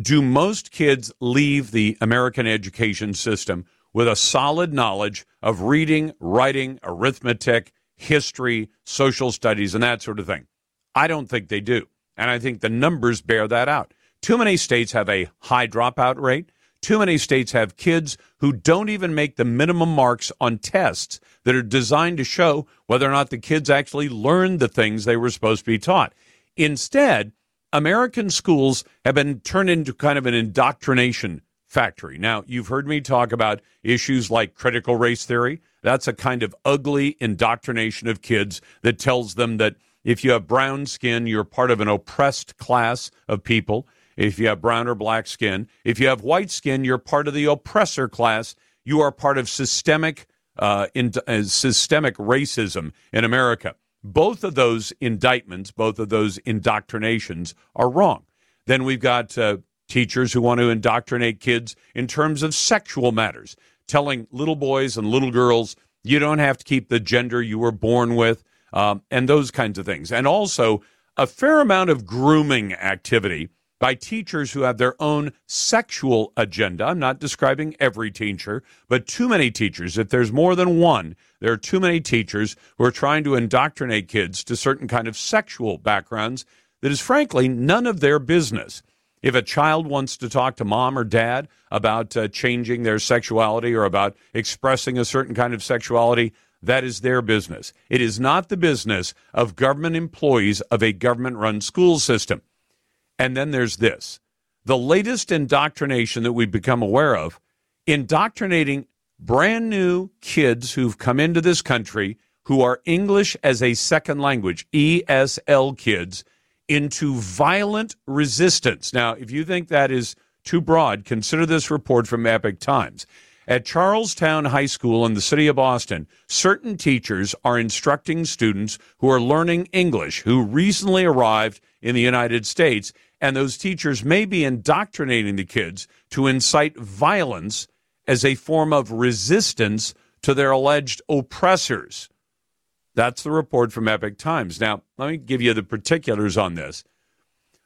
do most kids leave the American education system with a solid knowledge of reading, writing, arithmetic, history, social studies, and that sort of thing? I don't think they do. And I think the numbers bear that out. Too many states have a high dropout rate. Too many states have kids who don't even make the minimum marks on tests that are designed to show whether or not the kids actually learned the things they were supposed to be taught. Instead, American schools have been turned into kind of an indoctrination factory. Now, you've heard me talk about issues like critical race theory. That's a kind of ugly indoctrination of kids that tells them that if you have brown skin, you're part of an oppressed class of people. If you have brown or black skin, if you have white skin, you're part of the oppressor class. You are part of systemic uh, in, uh, systemic racism in America. Both of those indictments, both of those indoctrinations are wrong. Then we've got uh, teachers who want to indoctrinate kids in terms of sexual matters, telling little boys and little girls, you don't have to keep the gender you were born with, um, and those kinds of things. And also a fair amount of grooming activity by teachers who have their own sexual agenda. I'm not describing every teacher, but too many teachers, if there's more than one, there are too many teachers who are trying to indoctrinate kids to certain kind of sexual backgrounds that is frankly none of their business. If a child wants to talk to mom or dad about uh, changing their sexuality or about expressing a certain kind of sexuality, that is their business. It is not the business of government employees of a government-run school system. And then there's this, the latest indoctrination that we've become aware of, indoctrinating brand new kids who've come into this country who are English as a second language, E S L kids, into violent resistance. Now, if you think that is too broad, consider this report from Epic Times. At Charlestown High School in the city of Austin, certain teachers are instructing students who are learning English, who recently arrived in the United States, and those teachers may be indoctrinating the kids to incite violence as a form of resistance to their alleged oppressors. That's the report from Epic Times. Now, let me give you the particulars on this.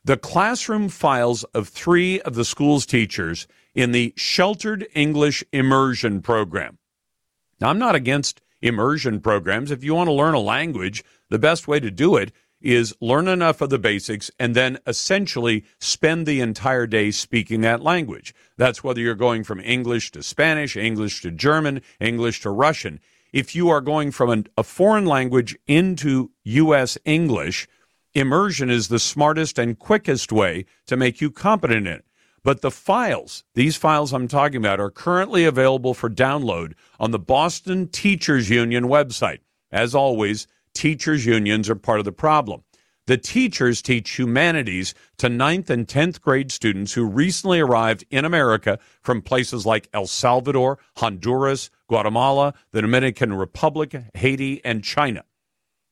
The classroom files of three of the school's teachers in the Sheltered English Immersion Program. Now, I'm not against immersion programs. If you want to learn a language, the best way to do it is learn enough of the basics and then essentially spend the entire day speaking that language. That's whether you're going from English to Spanish, English to German, English to Russian. If you are going from an, a foreign language into U S English, immersion is the smartest and quickest way to make you competent in it. But the files, these files I'm talking about, are currently available for download on the Boston Teachers Union website. As always, teachers' unions are part of the problem. The teachers teach humanities to ninth and tenth grade students who recently arrived in America from places like El Salvador, Honduras, Guatemala, the Dominican Republic, Haiti, and China.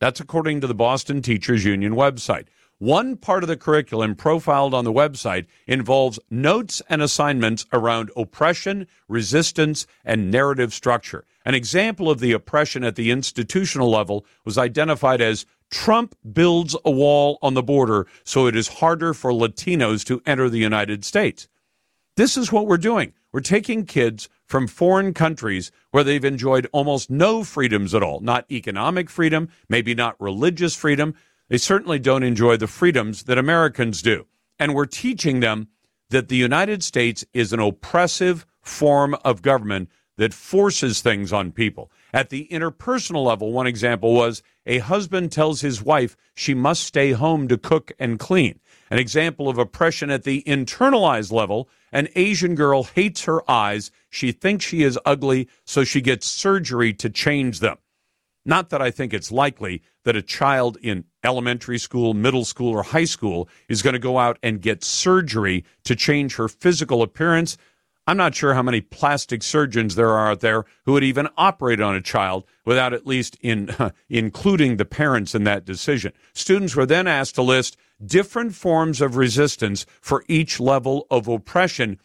That's according to the Boston Teachers Union website. One part of the curriculum profiled on the website involves notes and assignments around oppression, resistance, and narrative structure. An example of the oppression at the institutional level was identified as Trump builds a wall on the border so it is harder for Latinos to enter the United States. This is what we're doing. We're taking kids from foreign countries where they've enjoyed almost no freedoms at all, not economic freedom, maybe not religious freedom. They certainly don't enjoy the freedoms that Americans do. And we're teaching them that the United States is an oppressive form of government that forces things on people. At the interpersonal level, one example was a husband tells his wife she must stay home to cook and clean. An example of oppression at the internalized level, an Asian girl hates her eyes. She thinks she is ugly, so she gets surgery to change them. Not that I think it's likely that a child in elementary school, middle school, or high school is going to go out and get surgery to change her physical appearance. I'm not sure how many plastic surgeons there are out there who would even operate on a child without at least in, uh, including the parents in that decision. Students were then asked to list different forms of resistance for each level of oppression.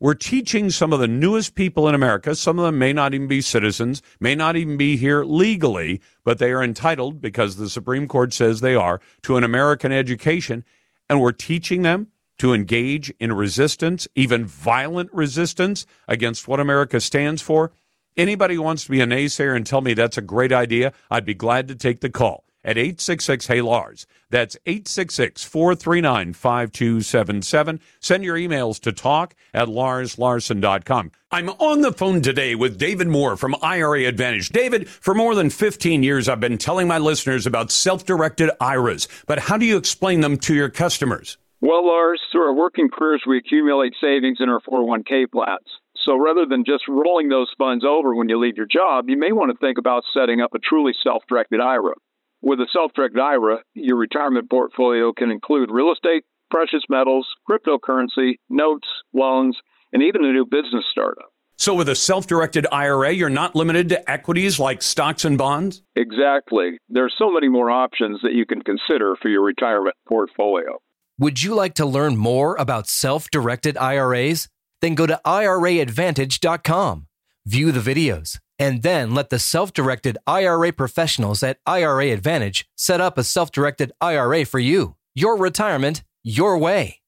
We're teaching some of the newest people in America, some of them may not even be citizens, may not even be here legally, but they are entitled, because the Supreme Court says they are, to an American education, and we're teaching them to engage in resistance, even violent resistance against what America stands for. Anybody who wants to be a naysayer and tell me that's a great idea, I'd be glad to take the call at eight six six, hey Lars. That's eight six six, four three nine, five two seven seven. Send your emails to talk at lars larson dot com. I'm on the phone today with David Moore from I R A Advantage. David, for more than fifteen years, I've been telling my listeners about self-directed I R As, but how do you explain them to your customers? Well, Lars, through our working careers, we accumulate savings in our four oh one k plans. So rather than just rolling those funds over when you leave your job, you may want to think about setting up a truly self-directed I R A. With a self-directed I R A, your retirement portfolio can include real estate, precious metals, cryptocurrency, notes, loans, and even a new business startup. So with a self-directed I R A, you're not limited to equities like stocks and bonds? Exactly. There are so many more options that you can consider for your retirement portfolio. Would you like to learn more about self-directed I R As? Then go to I R A advantage dot com, view the videos, and then let the self-directed I R A professionals at I R A Advantage set up a self-directed I R A for you. Your retirement, your way.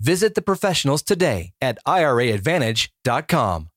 Visit the professionals today at I R A advantage dot com.